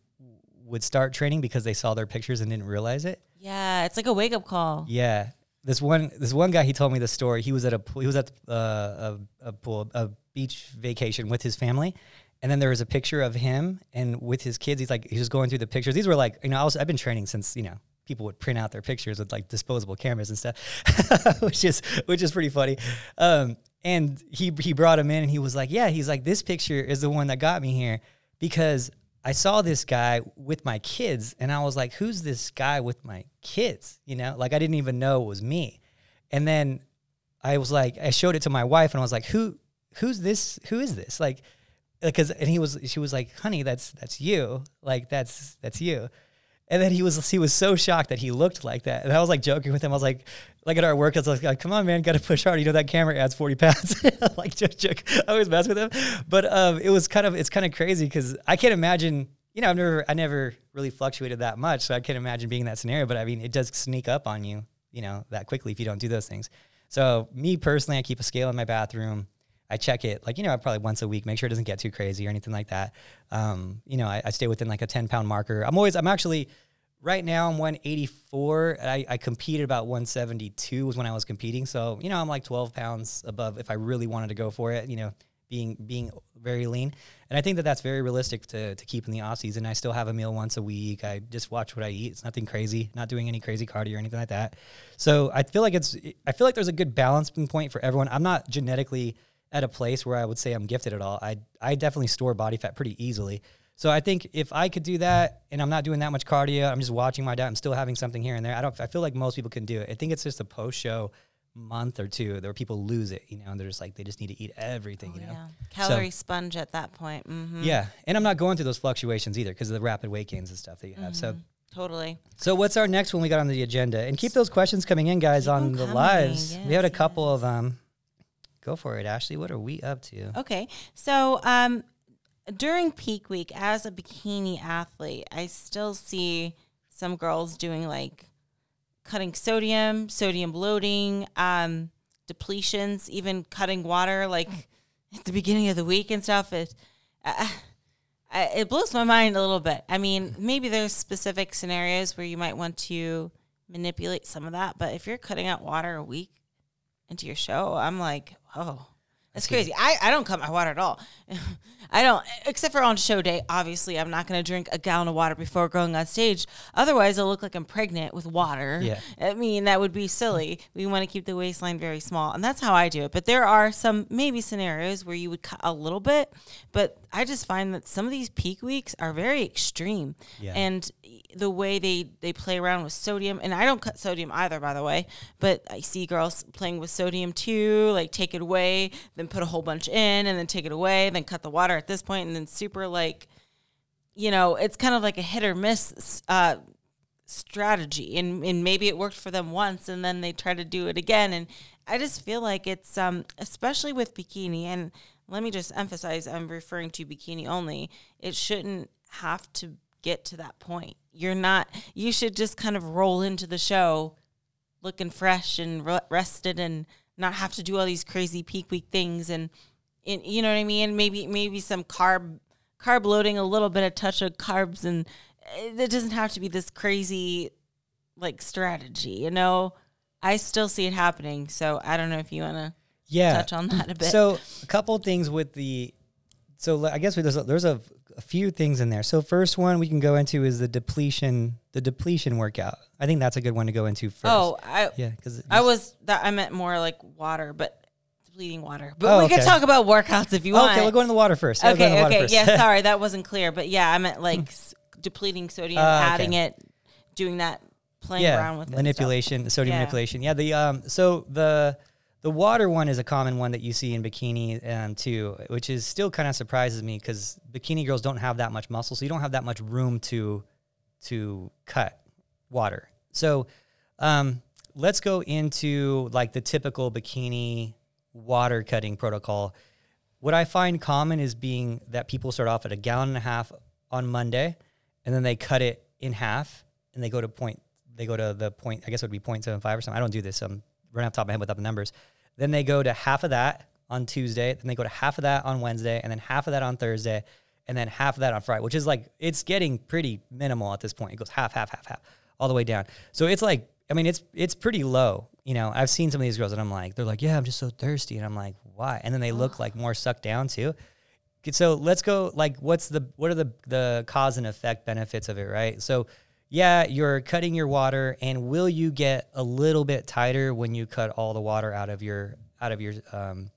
would start training because they saw their pictures and didn't realize it. Yeah. It's like a wake-up call. Yeah. This one, this one guy, he told me the story. He was at a pool, he was at uh, a, a pool, a beach vacation with his family. And then there was a picture of him and with his kids. He's like, he's just going through the pictures. These were like, you know, I was, I've been training since, you know, people would print out their pictures with like disposable cameras and stuff, which is, which is pretty funny. Um, and he, he brought him in and he was like, yeah, he's like, this picture is the one that got me here because I saw this guy with my kids and I was like, who's this guy with my kids? You know, like I didn't even know it was me. And then I was like, I showed it to my wife and I was like, who, who's this? Who is this? Like, Because and he was, she was like, honey, that's that's you, like that's that's you, and then he was he was so shocked that he looked like that, and I was like joking with him. I was like, like at our work, I was like, come on, man, got to push hard. You know that camera adds forty pounds. Like joke, joke. I always mess with him, but um, it was kind of it's kind of crazy because I can't imagine. You know, I've never I never really fluctuated that much, so I can't imagine being in that scenario. But I mean, it does sneak up on you, you know, that quickly if you don't do those things. So me personally, I keep a scale in my bathroom. I check it, like, you know, probably once a week, make sure it doesn't get too crazy or anything like that. Um, you know, I, I stay within like a ten pound marker. I'm always, I'm actually, right now I'm one eighty-four. I, I competed about one seventy-two was when I was competing. So, you know, I'm like twelve pounds above if I really wanted to go for it, you know, being being very lean. And I think that that's very realistic to, to keep in the off season. I still have a meal once a week. I just watch what I eat. It's nothing crazy, not doing any crazy cardio or anything like that. So I feel like it's, I feel like there's a good balancing point for everyone. I'm not genetically at a place where I would say I'm gifted at all. I I definitely store body fat pretty easily. So I think if I could do that and I'm not doing that much cardio, I'm just watching my diet, I'm still having something here and there. I don't I feel like most people can do it. I think it's just a post-show month or two where people lose it, you know, and they're just like, they just need to eat everything, oh, you know. Yeah. Calorie so, sponge at that point. Mm-hmm. Yeah. And I'm not going through those fluctuations either because of the rapid weight gains and stuff that you have. Mm-hmm. So Totally. So what's our next one we got on the agenda? And keep those questions coming in, guys, keep on the coming. lives. Yes, we had a couple yes. of them. Go for it, Ashley. What are we up to? Okay. So um, during peak week, as a bikini athlete, I still see some girls doing like cutting sodium, sodium bloating, um, depletions, even cutting water like at the beginning of the week and stuff. It, uh, it blows my mind a little bit. I mean, maybe there's specific scenarios where you might want to manipulate some of that, but if you're cutting out water a week into your show, I'm like, oh, That's crazy. I, I don't come my water at all. I don't, except for on show day. Obviously, I'm not going to drink a gallon of water before going on stage. Otherwise, I'll look like I'm pregnant with water. Yeah. I mean, that would be silly. We want to keep the waistline very small, and that's how I do it. But there are some maybe scenarios where you would cut a little bit, but I just find that some of these peak weeks are very extreme. Yeah. And the way they, they play around with sodium, and I don't cut sodium either, by the way, but I see girls playing with sodium too, like take it away, then put a whole bunch in, and then take it away, then cut the water at this point, and then super like, you know, it's kind of like a hit or miss uh, strategy, and, and maybe it worked for them once, and then they try to do it again, and I just feel like it's, um, especially with bikini, and let me just emphasize, I'm referring to bikini only, it shouldn't have to get to that point. You're not, you should just kind of roll into the show looking fresh and re- rested and not have to do all these crazy peak week things. And, and you know what I mean? Maybe, maybe some carb, carb loading, a little bit of touch of carbs, and it doesn't have to be this crazy like strategy, you know, I still see it happening. So I don't know if you want to yeah. touch on that a bit. So a couple things with the, so I guess we, there's a, there's a, a few things in there. So first one we can go into is the depletion, the depletion workout. I think that's a good one to go into first. Oh, I, yeah, cause was, I was, that I meant more like water, but depleting water, but oh, we okay. could talk about workouts if you want. Okay. We'll go into the water first. Okay. We'll okay. First. Yeah. Sorry. That wasn't clear, but yeah, I meant like depleting sodium, uh, adding okay. it, doing that, playing yeah, around with it. Manipulation, sodium yeah. manipulation. Yeah. The, um, so the, The water one is a common one that you see in bikini um, too, which is still kind of surprises me because bikini girls don't have that much muscle, so you don't have that much room to to cut water. So um, let's go into like the typical bikini water cutting protocol. What I find common is being that people start off at a gallon and a half on Monday, and then they cut it in half, and they go to point. They go to the point. I guess it would be point seven five or something. I don't do this. So I'm running off the top of my head without the numbers. Then they go to half of that on Tuesday. Then they go to half of that on Wednesday, and then half of that on Thursday, and then half of that on Friday, which is like, it's getting pretty minimal at this point. It goes half, half, half, half, all the way down. So it's like, I mean, it's, it's pretty low. You know, I've seen some of these girls and I'm like, they're like, yeah, I'm just so thirsty. And I'm like, why? And then they look like more sucked down too. So let's go like, what's the, what are the, the cause and effect benefits of it? Right. So yeah, you're cutting your water, and will you get a little bit tighter when you cut all the water out of your, out of your, um,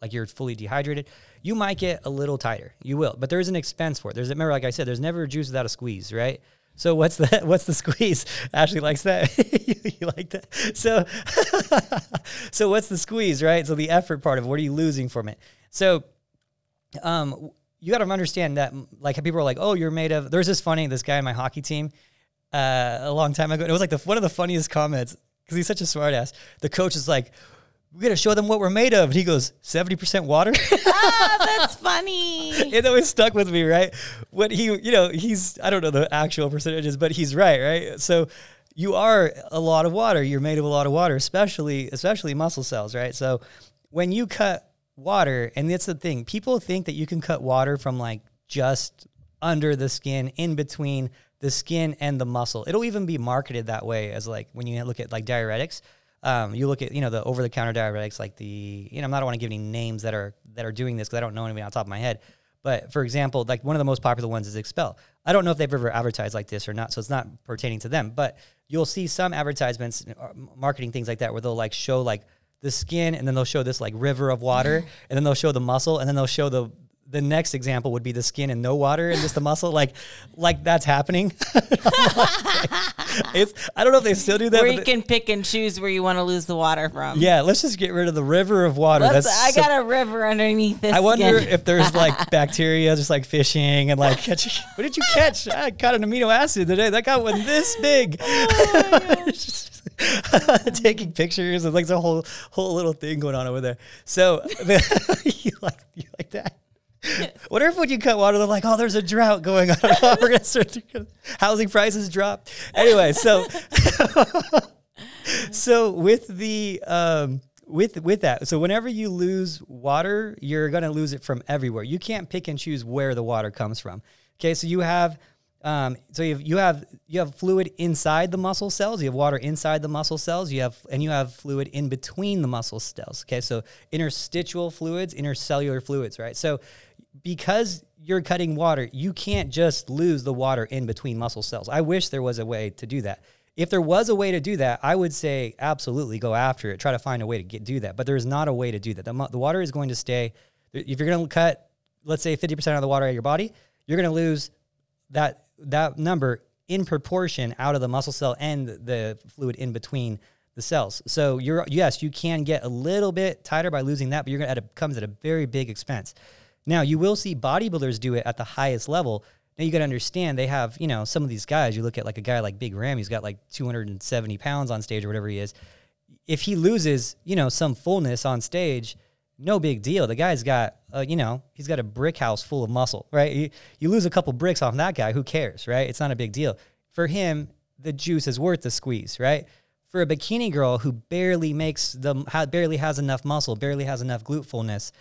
like you're fully dehydrated? You might get a little tighter. You will, but there is an expense for it. There's, remember, like I said, there's never a juice without a squeeze, right? So what's the, what's the squeeze? Ashley likes that. you, you like that? So, so what's the squeeze, right? So the effort part of it, what are you losing from it? So, um, you got to understand that, like, people are like, oh, you're made of, there's this funny, this guy on my hockey team, Uh, a long time ago. And it was like the, one of the funniest comments because he's such a smart ass. The coach is like, we got to show them what we're made of. And he goes, seventy percent water. Ah, oh, that's funny. It always stuck with me, right? What he, you know, he's, I don't know the actual percentages, but he's right, right? So you are a lot of water. You're made of a lot of water, especially, especially muscle cells, right? So when you cut water, and that's the thing, people think that you can cut water from like just under the skin, in between the skin and the muscle. It'll even be marketed that way as like, when you look at like diuretics, um, you look at, you know, the over-the-counter diuretics, like the, you know, I'm not want to give any names that are, that are doing this because I don't know anybody on top of my head. But for example, like one of the most popular ones is Expel. I don't know if they've ever advertised like this or not, so it's not pertaining to them, but you'll see some advertisements, marketing things like that, where they'll like show like the skin, and then they'll show this like river of water, and then they'll show the muscle, and then they'll show the, the next example would be the skin and no water and just the muscle. Like, like that's happening. it's, I don't know if they still do that. Where you can pick and choose where you want to lose the water from. Yeah. Let's just get rid of the river of water. That's, I so, got a river underneath this. I wonder skin. if there's like bacteria, just like fishing and like, catching. What did you catch? I caught an amino acid today. That got one this big. Oh, just, taking pictures. It's like the whole, whole little thing going on over there. So you like, you like that? What if when you cut water, they're like, oh, there's a drought going on. We're going to start to, housing prices drop. Anyway, so so with the um, with with that, so whenever you lose water, you're going to lose it from everywhere. You can't pick and choose where the water comes from. Okay, so you have Um, so you have, you have you have fluid inside the muscle cells, you have water inside the muscle cells, you have and you have fluid in between the muscle cells. Okay, so interstitial fluids, intercellular fluids, right? So because you're cutting water, you can't just lose the water in between muscle cells. I wish there was a way to do that. If there was a way to do that, I would say absolutely go after it. Try to find a way to get, do that. But there is not a way to do that. The, the water is going to stay. If you're going to cut, let's say fifty percent of the water out of your body, you're going to lose that that number in proportion out of the muscle cell and the fluid in between the cells. So you're yes, you can get a little bit tighter by losing that, but you're going to, it comes at a very big expense. Now, you will see bodybuilders do it at the highest level. Now, you got to understand, they have, you know, some of these guys, you look at like a guy like Big Ram, he's got like two hundred seventy pounds on stage or whatever he is. If he loses, you know, some fullness on stage, no big deal. The guy's got, uh, you know, he's got a brick house full of muscle, right? You, you lose a couple bricks off that guy, who cares, right? It's not a big deal. For him, the juice is worth the squeeze, right? For a bikini girl who barely makes the, barely has enough muscle, barely has enough glute fullness,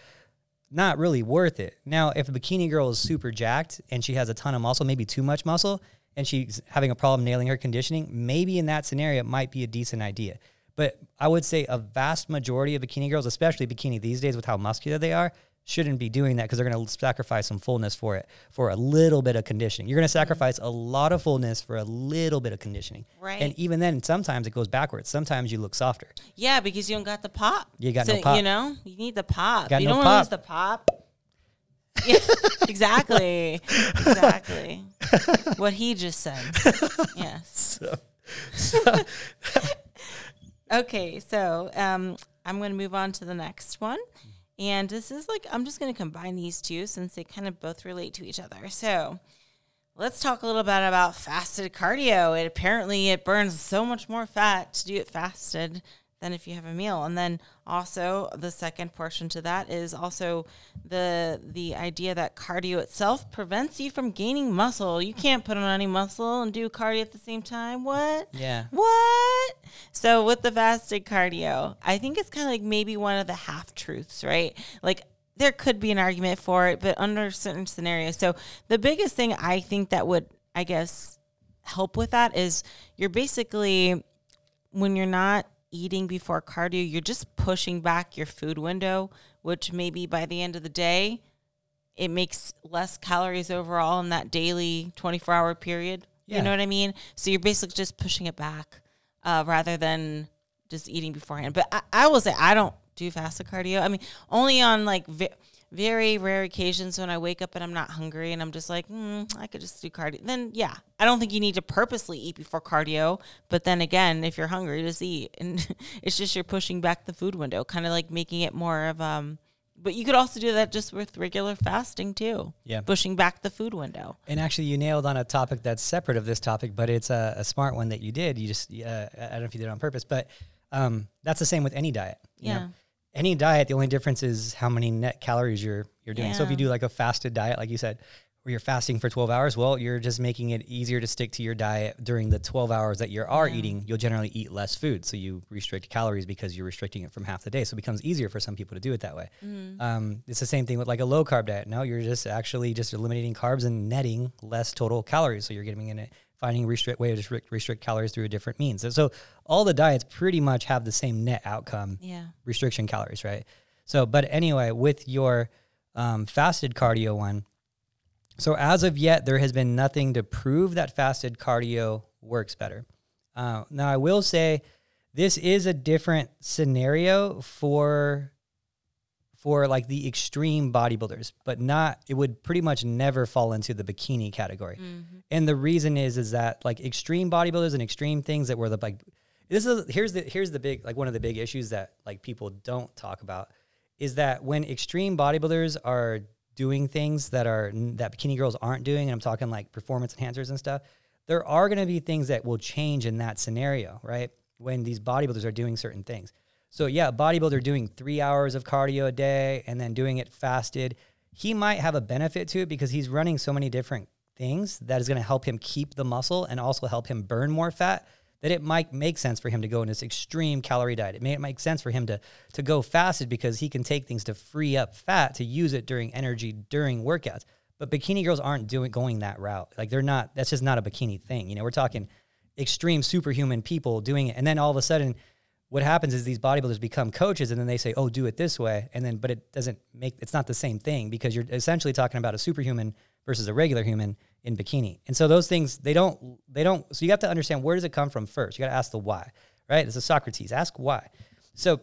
not really worth it. Now, if a bikini girl is super jacked and she has a ton of muscle, maybe too much muscle, and she's having a problem nailing her conditioning, maybe in that scenario, it might be a decent idea. But I would say a vast majority of bikini girls, especially bikini these days with how muscular they are, shouldn't be doing that because they're going to sacrifice some fullness for it, for a little bit of conditioning. You're going to sacrifice a lot of fullness for a little bit of conditioning. Right. And even then, sometimes it goes backwards. Sometimes you look softer. Yeah, because you don't got the pop. You got so, no pop. You know, you need the pop. Got you no don't want to lose the pop. Yeah, exactly. Exactly. What he just said. Yes. So, so. Okay, so um, I'm going to move on to the next one. And this is like, I'm just going to combine these two since they kind of both relate to each other. So let's talk a little bit about fasted cardio. It apparently, it burns so much more fat to do it fasted than if you have a meal. And then also the second portion to that is also the the idea that cardio itself prevents you from gaining muscle. You can't put on any muscle and do cardio at the same time. What? Yeah. What? So with the fasted cardio, I think it's kind of like maybe one of the half-truths, right? Like there could be an argument for it, but under certain scenarios. So the biggest thing I think that would, I guess, help with that is you're basically, when you're not eating before cardio, you're just pushing back your food window, which maybe by the end of the day, it makes less calories overall in that daily twenty-four hour period. Yeah. You know what I mean? So you're basically just pushing it back uh, rather than just eating beforehand. But I, I will say I don't do fasted cardio. I mean, only on like vi- very rare occasions when I wake up and I'm not hungry and I'm just like, mm, I could just do cardio. Then, yeah, I don't think you need to purposely eat before cardio. But then again, if you're hungry, just eat. And it's just you're pushing back the food window, kind of like making it more of um. But you could also do that just with regular fasting too. Yeah. Pushing back the food window. And actually you nailed on a topic that's separate of this topic, but it's a, a smart one that you did. You just, uh, I don't know if you did it on purpose, but um, that's the same with any diet. You yeah. know? Any diet, the only difference is how many net calories you're you're doing. Yeah. So if you do like a fasted diet, like you said, where you're fasting for twelve hours, well, you're just making it easier to stick to your diet during the twelve hours that you are yeah. eating. You'll generally eat less food. So you restrict calories because you're restricting it from half the day. So it becomes easier for some people to do it that way. Mm-hmm. Um, it's the same thing with like a low carb diet. No, you're just actually just eliminating carbs and netting less total calories. So you're getting in it, finding a restrict way to restrict, restrict calories through a different means. So, so all the diets pretty much have the same net outcome, yeah. restriction calories, right? So, but anyway, with your um, fasted cardio one, so as of yet, there has been nothing to prove that fasted cardio works better. Uh, now, I will say this is a different scenario for for like the extreme bodybuilders, but not, it would pretty much never fall into the bikini category. Mm-hmm. And the reason is, is that like extreme bodybuilders and extreme things that were the, like, this is, here's the, here's the big, like one of the big issues that like people don't talk about is that when extreme bodybuilders are doing things that are, that bikini girls aren't doing, and I'm talking like performance enhancers and stuff, there are going to be things that will change in that scenario, right? When these bodybuilders are doing certain things. So yeah, a bodybuilder doing three hours of cardio a day and then doing it fasted, he might have a benefit to it because he's running so many different things that is going to help him keep the muscle and also help him burn more fat, that it might make sense for him to go in this extreme calorie diet. It may it make sense for him to to go fasted because he can take things to free up fat to use it during energy during workouts. But bikini girls aren't doing going that route. Like they're not, that's just not a bikini thing. You know, we're talking extreme superhuman people doing it. And then all of a sudden what happens is these bodybuilders become coaches and then they say, oh, do it this way. And then, but it doesn't make, it's not the same thing because you're essentially talking about a superhuman versus a regular human in bikini. And so those things, they don't, they don't, so you have to understand where does it come from first? You got to ask the why, right? This is Socrates, ask why. So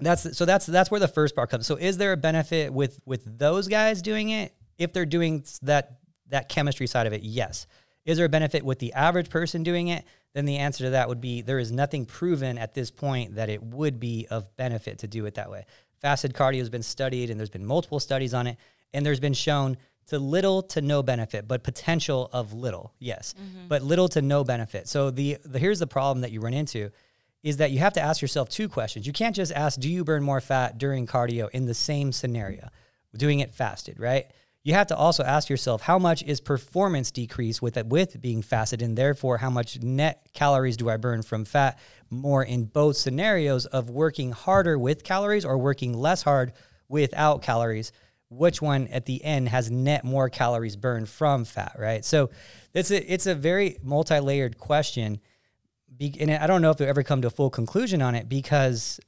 that's, so that's, that's where the first part comes. So is there a benefit with, with those guys doing it? If they're doing that, that chemistry side of it, yes. Is there a benefit with the average person doing it? Then the answer to that would be there is nothing proven at this point that it would be of benefit to do it that way. Fasted cardio has been studied, and there's been multiple studies on it, and there's been shown to little to no benefit, but potential of little, yes, mm-hmm. but little to no benefit. So the, the here's the problem that you run into is that you have to ask yourself two questions. You can't just ask, do you burn more fat during cardio in the same scenario, doing it fasted, right? You have to also ask yourself, how much is performance decrease with with being fasted, and therefore how much net calories do I burn from fat more in both scenarios of working harder with calories or working less hard without calories? Which one at the end has net more calories burned from fat, right? So it's a, it's a very multi-layered question, and I don't know if they'll ever come to a full conclusion on it because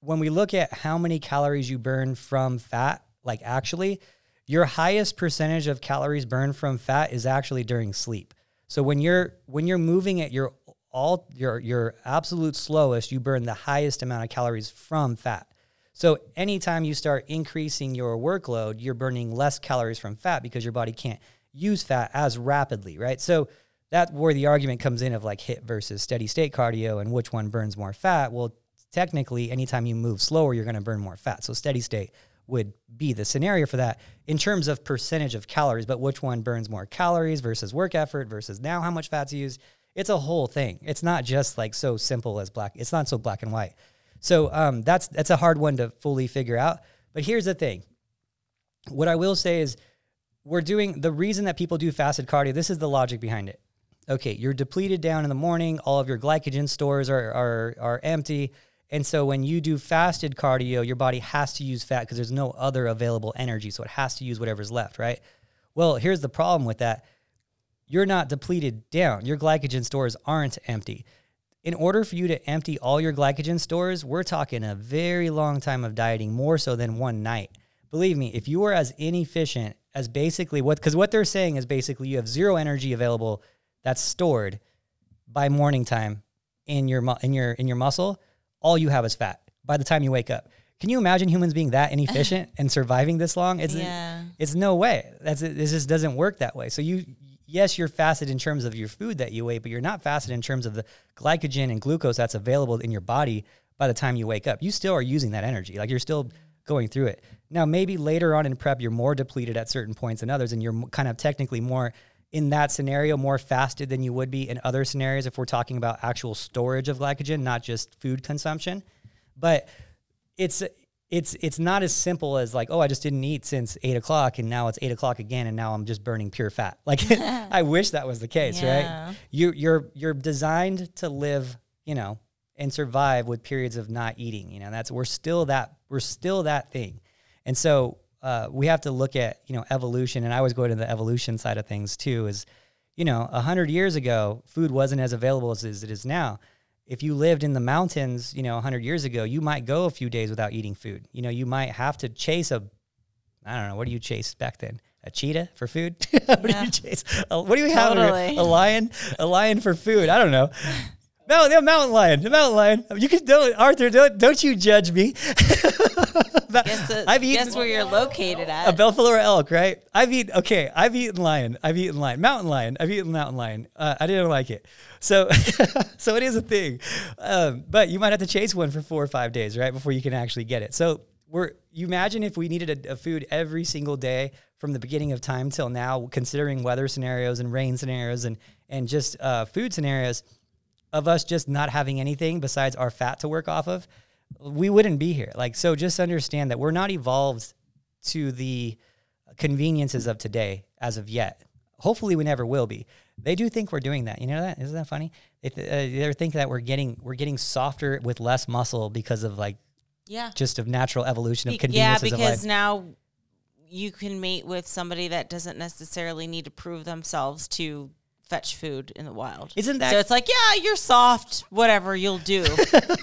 when we look at how many calories you burn from fat, like actually, your highest percentage of calories burned from fat is actually during sleep. So when you're when you're moving at your all your your absolute slowest, you burn the highest amount of calories from fat. So anytime you start increasing your workload, you're burning less calories from fat because your body can't use fat as rapidly, right? So that's where the argument comes in of like H I I T versus steady state cardio and which one burns more fat. Well, technically, anytime you move slower, you're going to burn more fat. So steady state would be the scenario for that in terms of percentage of calories, but which one burns more calories versus work effort versus now how much fat's used. It's a whole thing. It's not just like so simple as black. It's not so black and white. So um, that's, that's a hard one to fully figure out. But here's the thing. What I will say is we're doing the reason that people do fasted cardio. This is the logic behind it. Okay. You're depleted down in the morning. All of your glycogen stores are, are, are empty. And so when you do fasted cardio, your body has to use fat because there's no other available energy. So it has to use whatever's left, right? Well, here's the problem with that. You're not depleted down. Your glycogen stores aren't empty. In order for you to empty all your glycogen stores, we're talking a very long time of dieting, more so than one night. Believe me, if you were as inefficient as basically what, because what they're saying is basically you have zero energy available that's stored by morning time in your in your in your muscle. All you have is fat by the time you wake up. Can you imagine humans being that inefficient and surviving this long? It's, yeah. it's no way. That's it. It just doesn't work that way. So you, yes, you're fasted in terms of your food that you ate, but you're not fasted in terms of the glycogen and glucose that's available in your body by the time you wake up. You still are using that energy. Like you're still going through it. Now, maybe later on in prep, you're more depleted at certain points than others, and you're kind of technically more in that scenario, more fasted than you would be in other scenarios if we're talking about actual storage of glycogen, not just food consumption. But it's it's it's not as simple as like, oh, I just didn't eat since eight o'clock and now it's eight o'clock again and now I'm just burning pure fat. Like I wish that was the case, yeah. right? You you're you're designed to live, you know, and survive with periods of not eating. You know, that's we're still that we're still that thing. And so Uh, we have to look at, you know, evolution. And I always go to the evolution side of things too, is, you know, a hundred years ago, food wasn't as available as it is now. If you lived in the mountains, you know, a hundred years ago, you might go a few days without eating food. You know, you might have to chase a, I don't know, what do you chase back then? A cheetah for food? what yeah. do you chase? A, what do you have? Totally. A lion, a lion for food. I don't know. No, the mountain lion, the mountain lion. You can don't Arthur, don't don't you judge me. guess, a, I've eaten, guess where you're located at. A Bellflower or elk, right? I've eaten okay. I've eaten lion. I've eaten lion, mountain lion. I've eaten mountain lion. Uh, I didn't like it, so so it is a thing. Um, but you might have to chase one for four or five days, right, before you can actually get it. So we're you imagine if we needed a, a food every single day from the beginning of time till now, considering weather scenarios and rain scenarios and and just uh, food scenarios. Of us just not having anything besides our fat to work off of, we wouldn't be here. Like, so just understand that we're not evolved to the conveniences of today as of yet. Hopefully we never will be. They do think we're doing that. You know that? Isn't that funny? They, th- uh, they think that we're getting, we're getting softer with less muscle because of like, yeah, just of natural evolution of conveniences. Yeah, because of life. Now you can mate with somebody that doesn't necessarily need to prove themselves to fetch food in the wild. Isn't that? So it's like, yeah, you're soft, whatever, you'll do,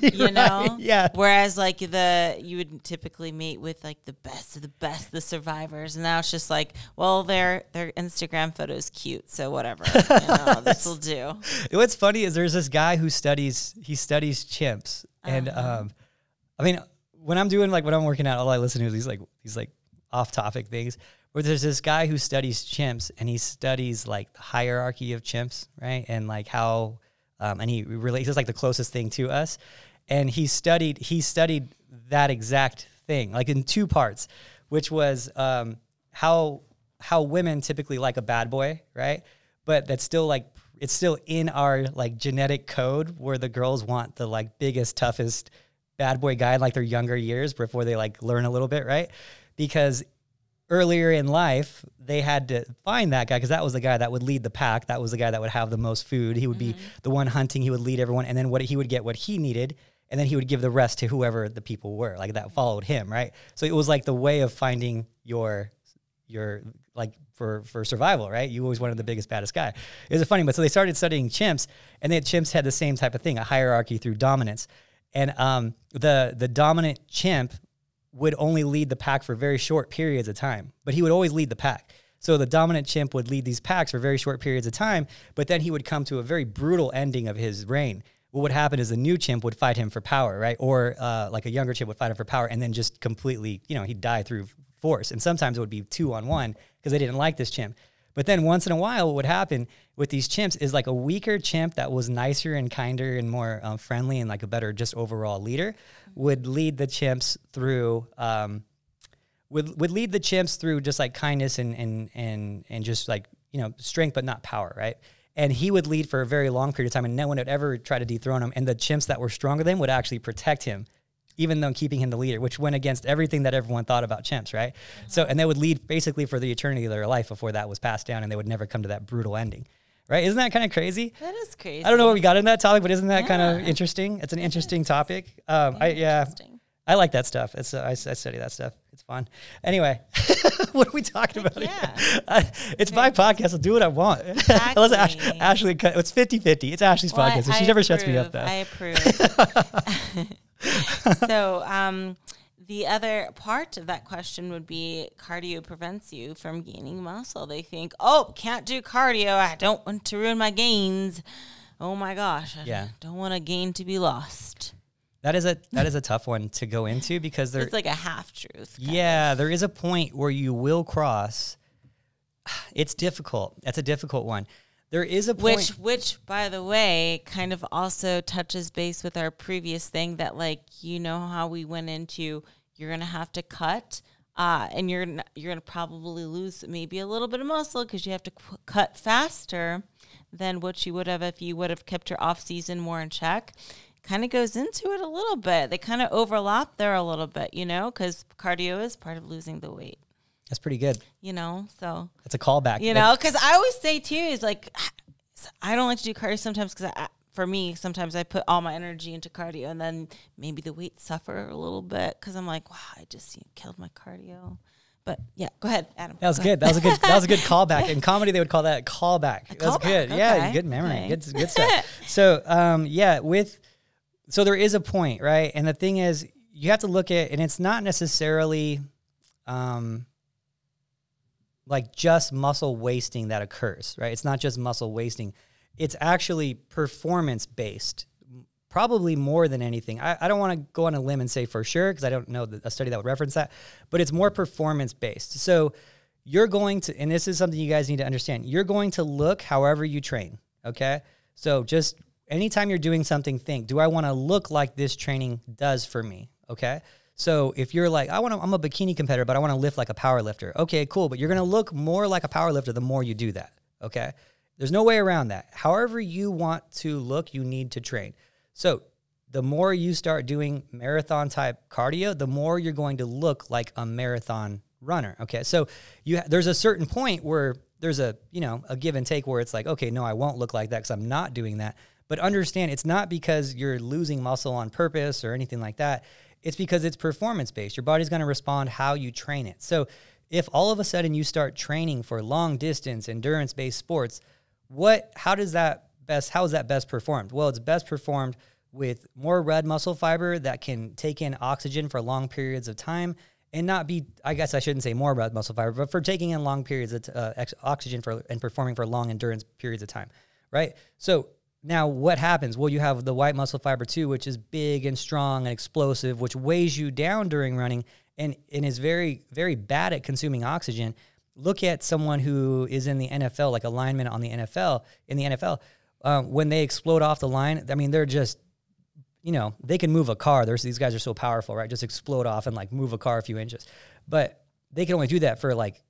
you right. know? Yeah. Whereas like the, you would typically mate with like the best of the best, the survivors. And now it's just like, well, their, their Instagram photo's cute. So whatever, you know, this will do. What's funny is there's this guy who studies, he studies chimps. And uh-huh. um, I mean, when I'm doing like, when I'm working out, all I listen to is these like, these like off topic things. Where there's this guy who studies chimps, and he studies like the hierarchy of chimps, right? And like how, um, and he relates, it's like the closest thing to us. And he studied, he studied that exact thing, like in two parts, which was um, how how women typically like a bad boy, right? But that's still like, it's still in our like genetic code where the girls want the like biggest, toughest bad boy guy in like their younger years before they like learn a little bit, right? Because earlier in life, they had to find that guy because that was the guy that would lead the pack. That was the guy that would have the most food. He would mm-hmm. be the one hunting. He would lead everyone. And then what he would get what he needed. And then he would give the rest to whoever the people were, like that followed him, right? So it was like the way of finding your, your like for, for survival, right? You always wanted the biggest, baddest guy. It was funny, but so they started studying chimps, and they chimps had the same type of thing, a hierarchy through dominance. And um, the the dominant chimp would only lead the pack for very short periods of time, but he would always lead the pack. So the dominant chimp would lead these packs for very short periods of time, but then he would come to a very brutal ending of his reign. What would happen is the new chimp would fight him for power, right? Or uh, like a younger chimp would fight him for power and then just completely, you know, he'd die through force. And sometimes it would be two on one because they didn't like this chimp. But then once in a while, what would happen with these chimps is like a weaker chimp that was nicer and kinder and more um, friendly and like a better just overall leader would lead the chimps through um, would would lead the chimps through just like kindness and and and and just like, you know, strength but not power, right? And he would lead for a very long period of time, and no one would ever try to dethrone him. And the chimps that were stronger than him would actually protect him, even though keeping him the leader, which went against everything that everyone thought about chimps, right? Mm-hmm. So, and they would lead basically for the eternity of their life before that was passed down, and they would never come to that brutal ending, right? Isn't that kind of crazy? That is crazy. I don't know where we got in that topic, but isn't that yeah. kind of interesting? It's an it interesting is. topic. Um, I, yeah, interesting. I like that stuff. It's uh, I, I study that stuff. It's fun. Anyway, what are we talking Heck about? Yeah. Here? I, it's Very my podcast. I'll do what I want. Exactly. Unless Ashley, it's fifty-fifty. It's Ashley's well, podcast. I, she I never approve. shuts me up, though. I approve. So um, the other part of that question would be cardio prevents you from gaining muscle. They think, oh, can't do cardio. I don't want to ruin my gains. Oh, my gosh. I yeah. don't want a gain to be lost. That is a that is a tough one to go into because there, it's like a half-truth. Yeah, of. There is a point where you will cross. It's difficult. That's a difficult one. There is a point. Which, which, by the way, kind of also touches base with our previous thing that, like, you know how we went into, you're going to have to cut uh, and you're you're going to probably lose maybe a little bit of muscle because you have to qu- cut faster than what you would have if you would have kept your off season more in check. Kind of goes into it a little bit. They kind of overlap there a little bit, you know, because cardio is part of losing the weight. That's pretty good. You know, so. That's a callback. You know, because I always say, too, is like, I don't like to do cardio sometimes because for me, sometimes I put all my energy into cardio and then maybe the weight suffer a little bit because I'm like, wow, I just you know, killed my cardio. But, yeah, go ahead, Adam. That was go good. That was a good That was a good callback. In comedy, they would call that a callback. A That's callback. good. Okay. Yeah, good memory. Okay. Good, good stuff. So, um, yeah, with, so there is a point, right? And the thing is, you have to look at, and it's not necessarily, um, like just muscle wasting that occurs, right? It's not just muscle wasting. It's actually performance-based, probably more than anything. I, I don't want to go on a limb and say for sure, because I don't know the, a study that would reference that, but it's more performance-based. So you're going to, and this is something you guys need to understand, you're going to look however you train, okay? So just anytime you're doing something, think, do I want to look like this training does for me, okay? So if you're like, I want to, I'm a bikini competitor, but I want to lift like a power lifter. Okay, cool. But you're going to look more like a power lifter the more you do that. Okay. There's no way around that. However you want to look, you need to train. So the more you start doing marathon type cardio, the more you're going to look like a marathon runner. Okay. So you, there's a certain point where there's a, you know, a give and take where it's like, okay, no, I won't look like that because I'm not doing that. But understand it's not because you're losing muscle on purpose or anything like that. It's because it's performance-based. Your body's going to respond how you train it. So If all of a sudden you start training for long distance endurance-based sports, what, how does that best, how is that best performed? Well, it's best performed with more red muscle fiber that can take in oxygen for long periods of time and not be, I guess I shouldn't say more red muscle fiber, but for taking in long periods of uh, ex- oxygen for and performing for long endurance periods of time, right? So now what happens? Well, you have the white muscle fiber too, which is big and strong and explosive, which weighs you down during running and, and is very, very bad at consuming oxygen. Look at someone who is in the N F L, like a lineman on the N F L, in the N F L, um, when they explode off the line, I mean, they're just, you know, they can move a car. There's, these guys are so powerful, right? Just explode off and like move a car a few inches. But they can only do that for like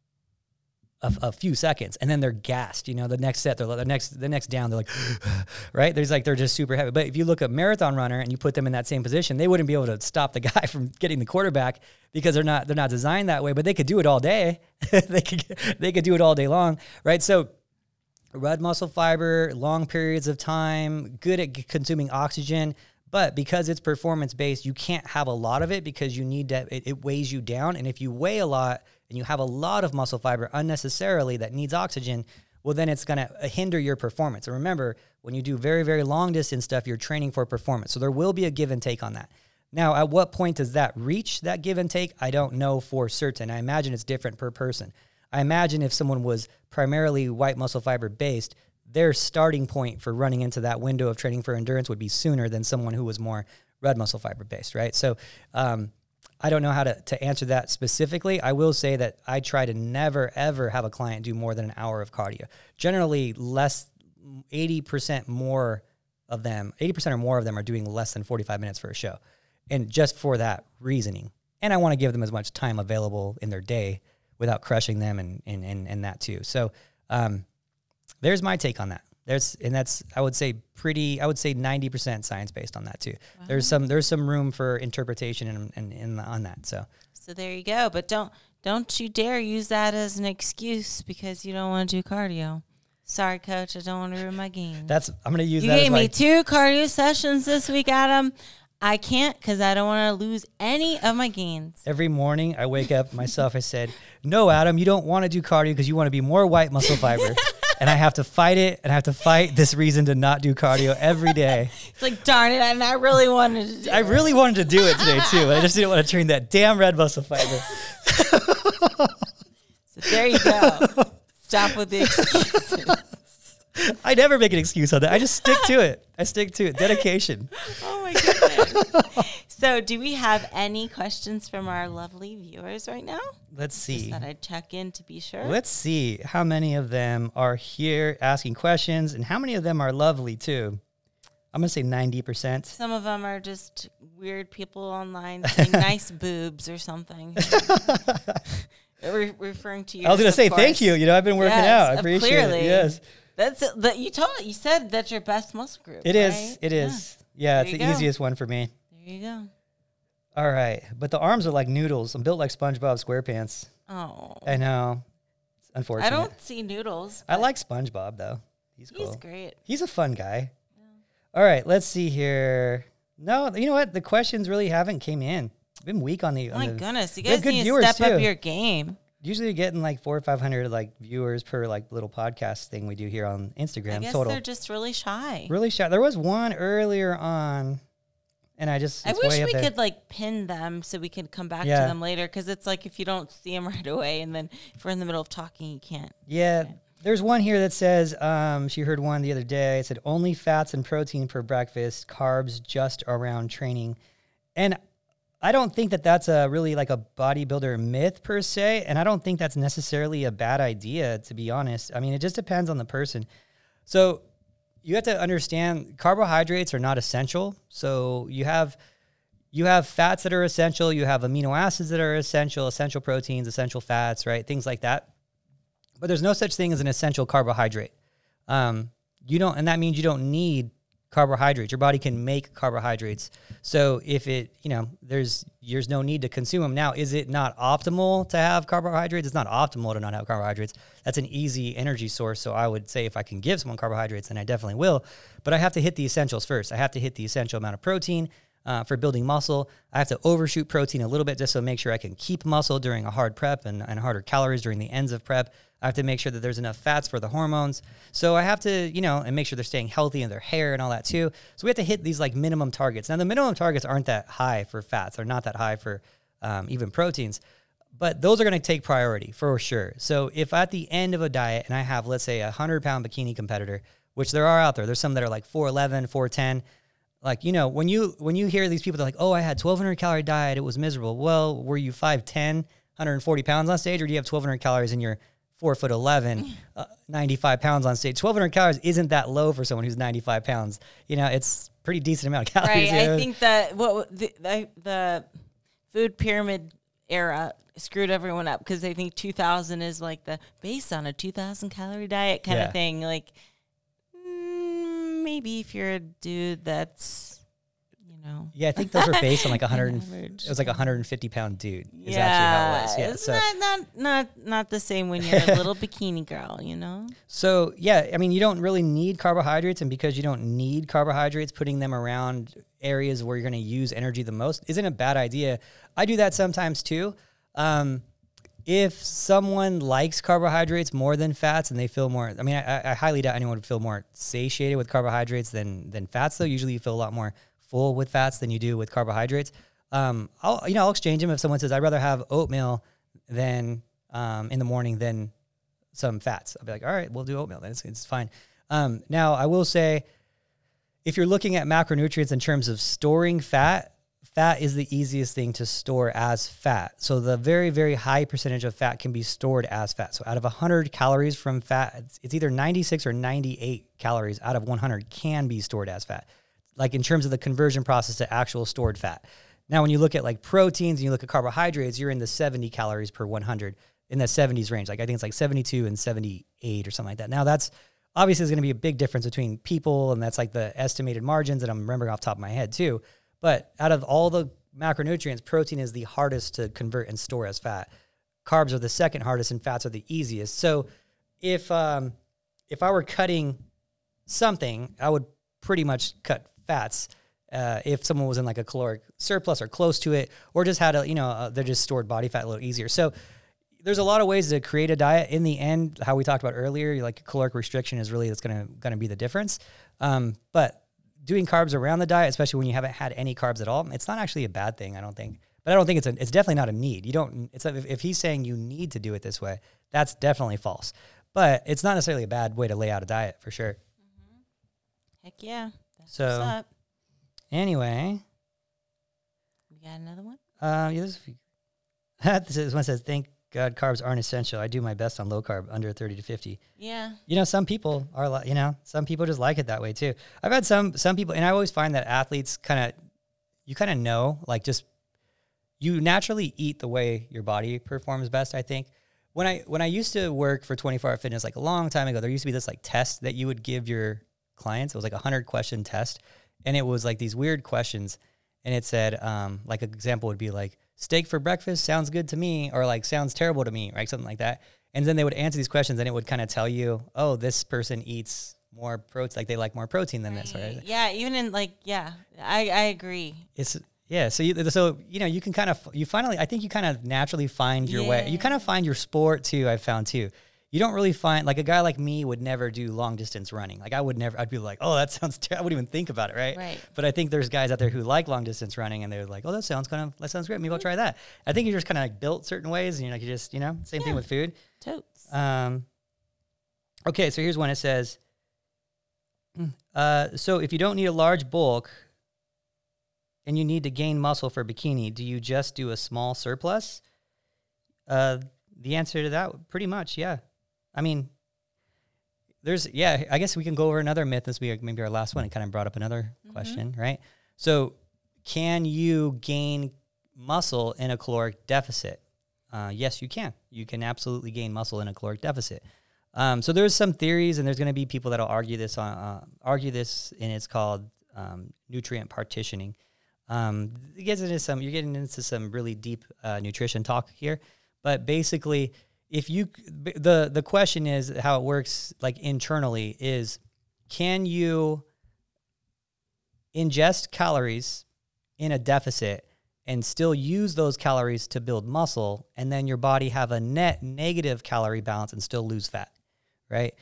a, a few seconds. And then they're gassed, you know, the next set, they're the next, the next down, they're like, right? There's like, they're just super heavy. But if you look at marathon runner and you put them in that same position, they wouldn't be able to stop the guy from getting the quarterback because they're not, they're not designed that way, but they could do it all day. they could, they could do it all day long. Right. So red muscle fiber, long periods of time, good at consuming oxygen. But because it's performance-based, you can't have a lot of it because you need to, it, it weighs you down. And if you weigh a lot and you have a lot of muscle fiber unnecessarily that needs oxygen, well, then it's going to hinder your performance. And remember, when you do very, very long-distance stuff, you're training for performance. So there will be a give and take on that. Now, at what point does that reach, that give and take? I don't know for certain. I imagine it's different per person. I imagine if someone was primarily white muscle fiber-based, their starting point for running into that window of training for endurance would be sooner than someone who was more red muscle fiber based, right? So um, I don't know how to, to answer that specifically. I will say that I try to never, ever have a client do more than an hour of cardio. Generally, less, eighty percent more of them, eighty percent or more of them are doing less than forty-five minutes for a show. And just for that reasoning. And I want to give them as much time available in their day without crushing them and, and, and, and that too. So, um, there's my take on that. There's, and that's, I would say pretty, I would say ninety percent science based on that too. Wow. There's some, there's some room for interpretation and in, in, in on that. So, so there you go. But don't, don't you dare use that as an excuse because you don't want to do cardio. Sorry, coach. I don't want to ruin my game. That's, I'm going to use you that. You gave as me like, two cardio sessions this week, Adam. I can't because I don't want to lose any of my gains. Every morning I wake up myself. I said, no, Adam, you don't want to do cardio because you want to be more white muscle fiber. And I have to fight it, and I have to fight this reason to not do cardio every day. It's like, darn it, and I really wanted to do I it. I really wanted to do it today, too, but I just didn't want to train that damn red muscle fiber. So there you go. Stop with the excuses. I never make an excuse on that. I just stick to it. I stick to it. Dedication. Oh, my goodness. So do we have any questions from our lovely viewers right now? Let's see. Just thought I'd check in to be sure. Let's see how many of them are here asking questions and how many of them are lovely too. I'm going to say ninety percent. Some of them are just weird people online saying nice boobs or something. Re- referring to you. I was going to say course. Thank you. You know, I've been working yes, out. I appreciate clearly. It. Yes. That's that you told you said that's your best muscle group. It right? is. It is. Yeah, yeah it's the go. Easiest one for me. There you go. All right. But the arms are like noodles. I'm built like SpongeBob SquarePants. Oh. I know. It's unfortunate. I don't see noodles. I like SpongeBob, though. He's cool. He's great. He's a fun guy. Yeah. All right. Let's see here. No, you know what? The questions really haven't came in. I've been weak on the... Oh, on my the, goodness. You guys need to step too. Up your game. Usually you're getting like four or five hundred like viewers per like little podcast thing we do here on Instagram. I guess total. They're just really shy. Really shy. There was one earlier on... And I just, I wish we could like pin them so we could come back yeah. to them later. Cause it's like, if you don't see them right away and then if we're in the middle of talking, you can't. Yeah. Okay. There's one here that says, um, she heard one the other day. It said only fats and protein for breakfast, carbs just around training. And I don't think that that's a really like a bodybuilder myth per se. And I don't think that's necessarily a bad idea, to be honest. I mean, it just depends on the person. So you have to understand carbohydrates are not essential. So you have you have fats that are essential. You have amino acids that are essential, essential proteins, essential fats, right? Things like that. But there's no such thing as an essential carbohydrate. Um, you don't, and that means you don't need carbohydrates. Your body can make carbohydrates. So if it, you know, there's there's no need to consume them. Now, is it not optimal to have carbohydrates? It's not optimal to not have carbohydrates. That's an easy energy source. So I would say if I can give someone carbohydrates, then I definitely will. But I have to hit the essentials first. I have to hit the essential amount of protein. uh, for building muscle. I have to overshoot protein a little bit just to make sure I can keep muscle during a hard prep and, and harder calories during the ends of prep. I have to make sure that there's enough fats for the hormones. So I have to, you know, and make sure they're staying healthy in their hair and all that too. So we have to hit these like minimum targets. Now the minimum targets aren't that high for fats. They're not that high for um, even proteins, but those are going to take priority for sure. So if at the end of a diet and I have, let's say, a hundred pound bikini competitor, which there are out there, there's some that are like four eleven, four ten. Like, you know, when you, when you hear these people, they're like, oh, I had twelve hundred calorie diet. It was miserable. Well, were you five ten, one hundred forty pounds on stage, or do you have twelve hundred calories in your four foot eleven, uh, ninety-five pounds on stage? twelve hundred calories isn't that low for someone who's ninety-five pounds. You know, it's pretty decent amount of calories. Right. You know? I think that what the, the, the food pyramid era screwed everyone up, because they think two thousand is like the based on a two thousand calorie diet kind yeah. of thing. Like, mm, maybe if you're a dude that's, you know. Yeah, I think those are based on like one hundred. Average. It was like a one hundred fifty pound dude is yeah. actually how it was. Yeah, it's so. not, not, not, not the same when you're a little bikini girl, you know? So, yeah, I mean, you don't really need carbohydrates, and because you don't need carbohydrates, putting them around areas where you're going to use energy the most isn't a bad idea. I do that sometimes too. Um, if someone likes carbohydrates more than fats and they feel more, I mean, I, I highly doubt anyone would feel more satiated with carbohydrates than, than fats though. Usually you feel a lot more full with fats than you do with carbohydrates. Um, I'll, you know, I'll exchange them. If someone says, I'd rather have oatmeal than, um, in the morning than some fats, I'll be like, all right, we'll do oatmeal. Then it's, it's fine. Um, now I will say, if you're looking at macronutrients in terms of storing fat, fat is the easiest thing to store as fat. So the very, very high percentage of fat can be stored as fat. So out of one hundred calories from fat, it's, it's either ninety-six or ninety-eight calories out of one hundred can be stored as fat, like in terms of the conversion process to actual stored fat. Now, when you look at like proteins and you look at carbohydrates, you're in the seventy calories per one hundred, in the seventies range. Like I think it's like seventy-two and seventy-eight or something like that. Now that's obviously there's going to be a big difference between people, and that's like the estimated margins that I'm remembering off the top of my head too. But out of all the macronutrients, protein is the hardest to convert and store as fat. Carbs are the second hardest, and fats are the easiest. So if um, if I were cutting something, I would pretty much cut fats uh, if someone was in like a caloric surplus or close to it, or just had a, you know, uh, they're just stored body fat a little easier. So there's a lot of ways to create a diet. In the end, how we talked about earlier, like caloric restriction is really that's going to going to be the difference. Um, but doing carbs around the diet, especially when you haven't had any carbs at all, it's not actually a bad thing, I don't think. But I don't think it's a, it's definitely not a need. You don't, it's if, if he's saying you need to do it this way, that's definitely false. But it's not necessarily a bad way to lay out a diet for sure. Mm-hmm. Heck yeah. That's so, what's up. Anyway. We got another one? Uh, yeah, this, this one says, thank God carbs aren't essential. I do my best on low carb, under thirty to fifty. Yeah. You know, some people are like, you know, some people just like it that way too. I've had some, some people, and I always find that athletes kind of, you kind of know, like just, you naturally eat the way your body performs best, I think. When I, when I used to work for twenty-four Hour Fitness, like a long time ago, there used to be this like test that you would give your clients. It was like a hundred question test. And it was like these weird questions. And it said, um, like an example would be like, steak for breakfast sounds good to me, or like sounds terrible to me, right? Something like that. And then they would answer these questions, and it would kind of tell you, oh, this person eats more protein, like they like more protein than right. this, right? Yeah, even in like, yeah, I, I agree. It's yeah. So you, so you know, you can kind of you finally, I think you kind of naturally find your yeah. way. You kind of find your sport too. I've found too. You don't really find, like a guy like me would never do long distance running. Like I would never, I'd be like, oh, that sounds terrible. I wouldn't even think about it, right? Right. But I think there's guys out there who like long distance running, and they're like, oh, that sounds kind of, that sounds great. Maybe I'll try that. I think you're just kind of like built certain ways, and you're like, you just, you know, same yeah. thing with food. Totes. Um, okay, so here's one. It says, uh, so if you don't need a large bulk and you need to gain muscle for bikini, do you just do a small surplus? Uh, the answer to that, pretty much, yeah. I mean, there's, yeah, I guess we can go over another myth. This will be maybe our last one. It kind of brought up another mm-hmm. question, right? So can you gain muscle in a caloric deficit? Uh, yes, you can. You can absolutely gain muscle in a caloric deficit. Um, so there's some theories, and there's going to be people that'll argue this, on, uh, argue this, and it's called um, nutrient partitioning. Um, it gets into some, you're getting into some really deep uh, nutrition talk here, but basically, If you, the, the question is how it works like internally is, can you ingest calories in a deficit and still use those calories to build muscle, and then your body have a net negative calorie balance and still lose fat, right?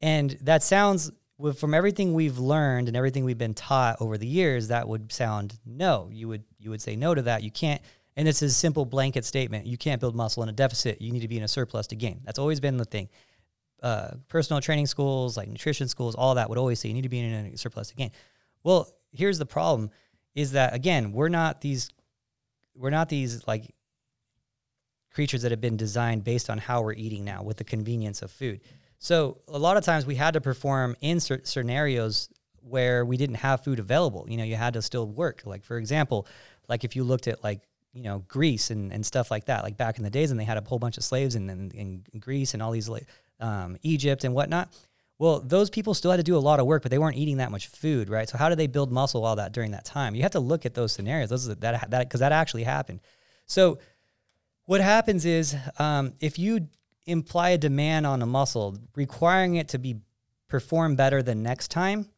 And that sounds, from everything we've learned and everything we've been taught over the years, that would sound no. You would you would say no to that. You can't, and it's a simple blanket statement. You can't build muscle in a deficit. You need to be in a surplus to gain. That's always been the thing. Uh, personal training schools, like nutrition schools, all that would always say you need to be in a surplus to gain. Well, here's the problem is that, again, we're not these, we're not these like creatures that have been designed based on how we're eating now with the convenience of food. So a lot of times we had to perform in certain scenarios where we didn't have food available. You know, you had to still work. Like, for example, like if you looked at like, you know, Greece and, and stuff like that, like back in the days, and they had a whole bunch of slaves in, in, in Greece and all these like um, Egypt and whatnot. Well, those people still had to do a lot of work, but they weren't eating that much food, right? So how did they build muscle all that during that time? You have to look at those scenarios. Those are that that because that actually happened. So what happens is um, if you imply a demand on a muscle, requiring it to be perform better the next time,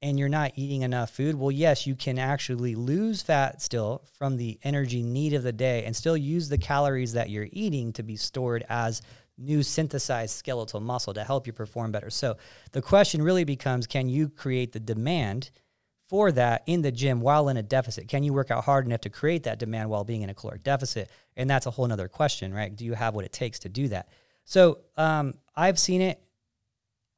and you're not eating enough food, well, yes, you can actually lose fat still from the energy need of the day and still use the calories that you're eating to be stored as new synthesized skeletal muscle to help you perform better. So the question really becomes, can you create the demand for that in the gym while in a deficit? Can you work out hard enough to create that demand while being in a caloric deficit? And that's a whole nother question, right? Do you have what it takes to do that? So um, I've seen it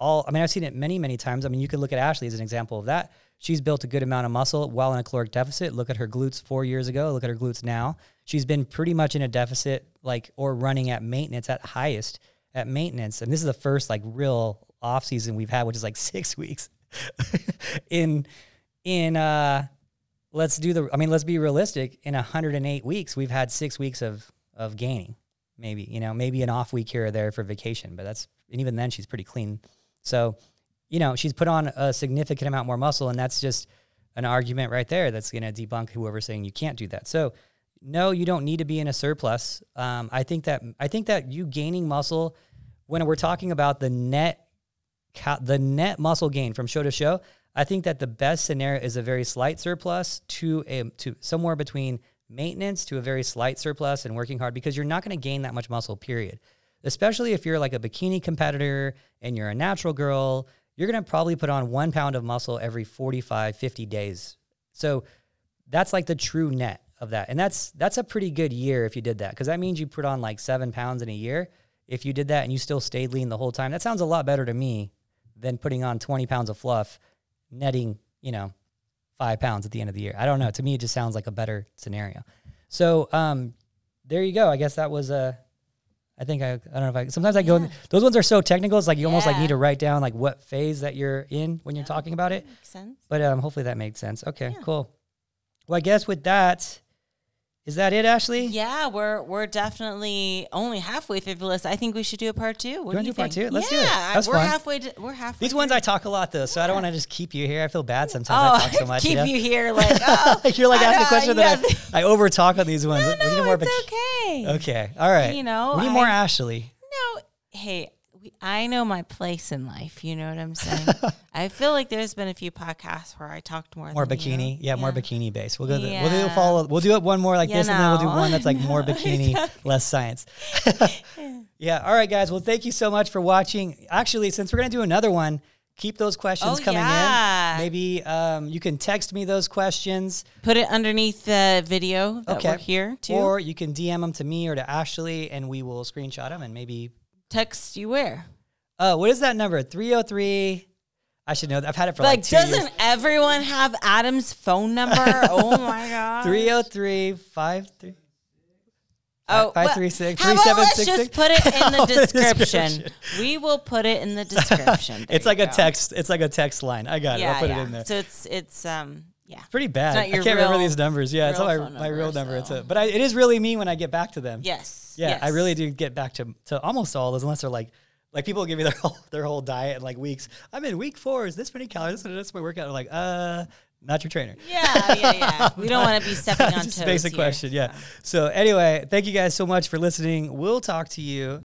all. I mean, I've seen it many, many times. I mean, you can look at Ashley as an example of that. She's built a good amount of muscle while in a caloric deficit. Look at her glutes four years ago. Look at her glutes now. She's been pretty much in a deficit, like, or running at maintenance at highest at maintenance. And this is the first like real off season we've had, which is like six weeks in, in, uh, let's do the, I mean, let's be realistic. In one hundred eight weeks, we've had six weeks of, of gaining. Maybe, you know, maybe an off week here or there for vacation, but that's, and even then she's pretty clean. So, you know, she's put on a significant amount more muscle, and that's just an argument right there that's going to debunk whoever's saying you can't do that. So no, you don't need to be in a surplus. Um, I think that, I think that you gaining muscle, when we're talking about the net, the net muscle gain from show to show, I think that the best scenario is a very slight surplus to a, to somewhere between maintenance to a very slight surplus and working hard, because you're not going to gain that much muscle, period. Especially if you're like a bikini competitor and you're a natural girl, you're going to probably put on one pound of muscle every forty-five, fifty days. So that's like the true net of that. And that's, that's a pretty good year if you did that, because that means you put on like seven pounds in a year. If you did that and you still stayed lean the whole time, that sounds a lot better to me than putting on twenty pounds of fluff, netting, you know, five pounds at the end of the year. I don't know. To me, it just sounds like a better scenario. So um, there you go. I guess that was a, I think I, I don't know if I, sometimes I go, yeah. in, those ones are so technical. It's like you yeah. almost like need to write down like what phase that you're in when you're yeah, talking about it. Makes sense. But um, hopefully that made sense. Okay, yeah. Cool. Well, I guess with that, is that it, Ashley? Yeah, we're we're definitely only halfway through the list. I think we should do a part two. What do you, do you think? Do part two? Let's yeah, do it. That's we're fun. halfway. To, we're halfway. These through. Ones I talk a lot though, so yeah. I don't want to just keep you here. I feel bad sometimes. Oh, I talk so much. Keep you, know? you here, like oh, like you're like asking a question yeah. that I, I over talk on these ones. No, no, we need more it's okay. Okay, all right. You know, we need I, more Ashley. No, hey, we, I know my place in life. You know what I'm saying? I feel like there's been a few podcasts where I talked more more than bikini, you. Yeah, yeah, more bikini based. We'll go. Yeah. The, we'll do follow. We'll do it one more like you this, know. And then we'll do one that's like no, more bikini, exactly. less science. yeah. yeah. All right, guys. Well, thank you so much for watching. Actually, since we're gonna do another one, keep those questions oh, coming yeah. in. Maybe um, you can text me those questions. Put it underneath the video that okay. we're here too, or you can D M them to me or to Ashley, and we will screenshot them and maybe text you where. Oh, uh, what is that number? three oh three I should know that. I've had it for like, like two years. Like, doesn't everyone have Adam's phone number? Oh, my God. three oh three, five three Oh, five three six well, how about let's just put it in the description. We will put it in the description. It's like go. a text. It's like a text line. I got yeah, it. I'll put yeah. it in there. So it's, it's um, yeah. It's pretty bad. It's I can't remember these numbers. Yeah, it's not my, my real number. So. It's a, but I, it is really me when I get back to them. Yes. Yeah, yes. I really do get back to, to almost all those, unless they're like, Like people give me their whole their whole diet in like weeks. I'm in week four. Is this many calories? That's my workout. I'm like, uh, not your trainer. Yeah, yeah, yeah. We don't want to be stepping on toes. Just basic question. Yeah. So anyway, thank you guys so much for listening. We'll talk to you.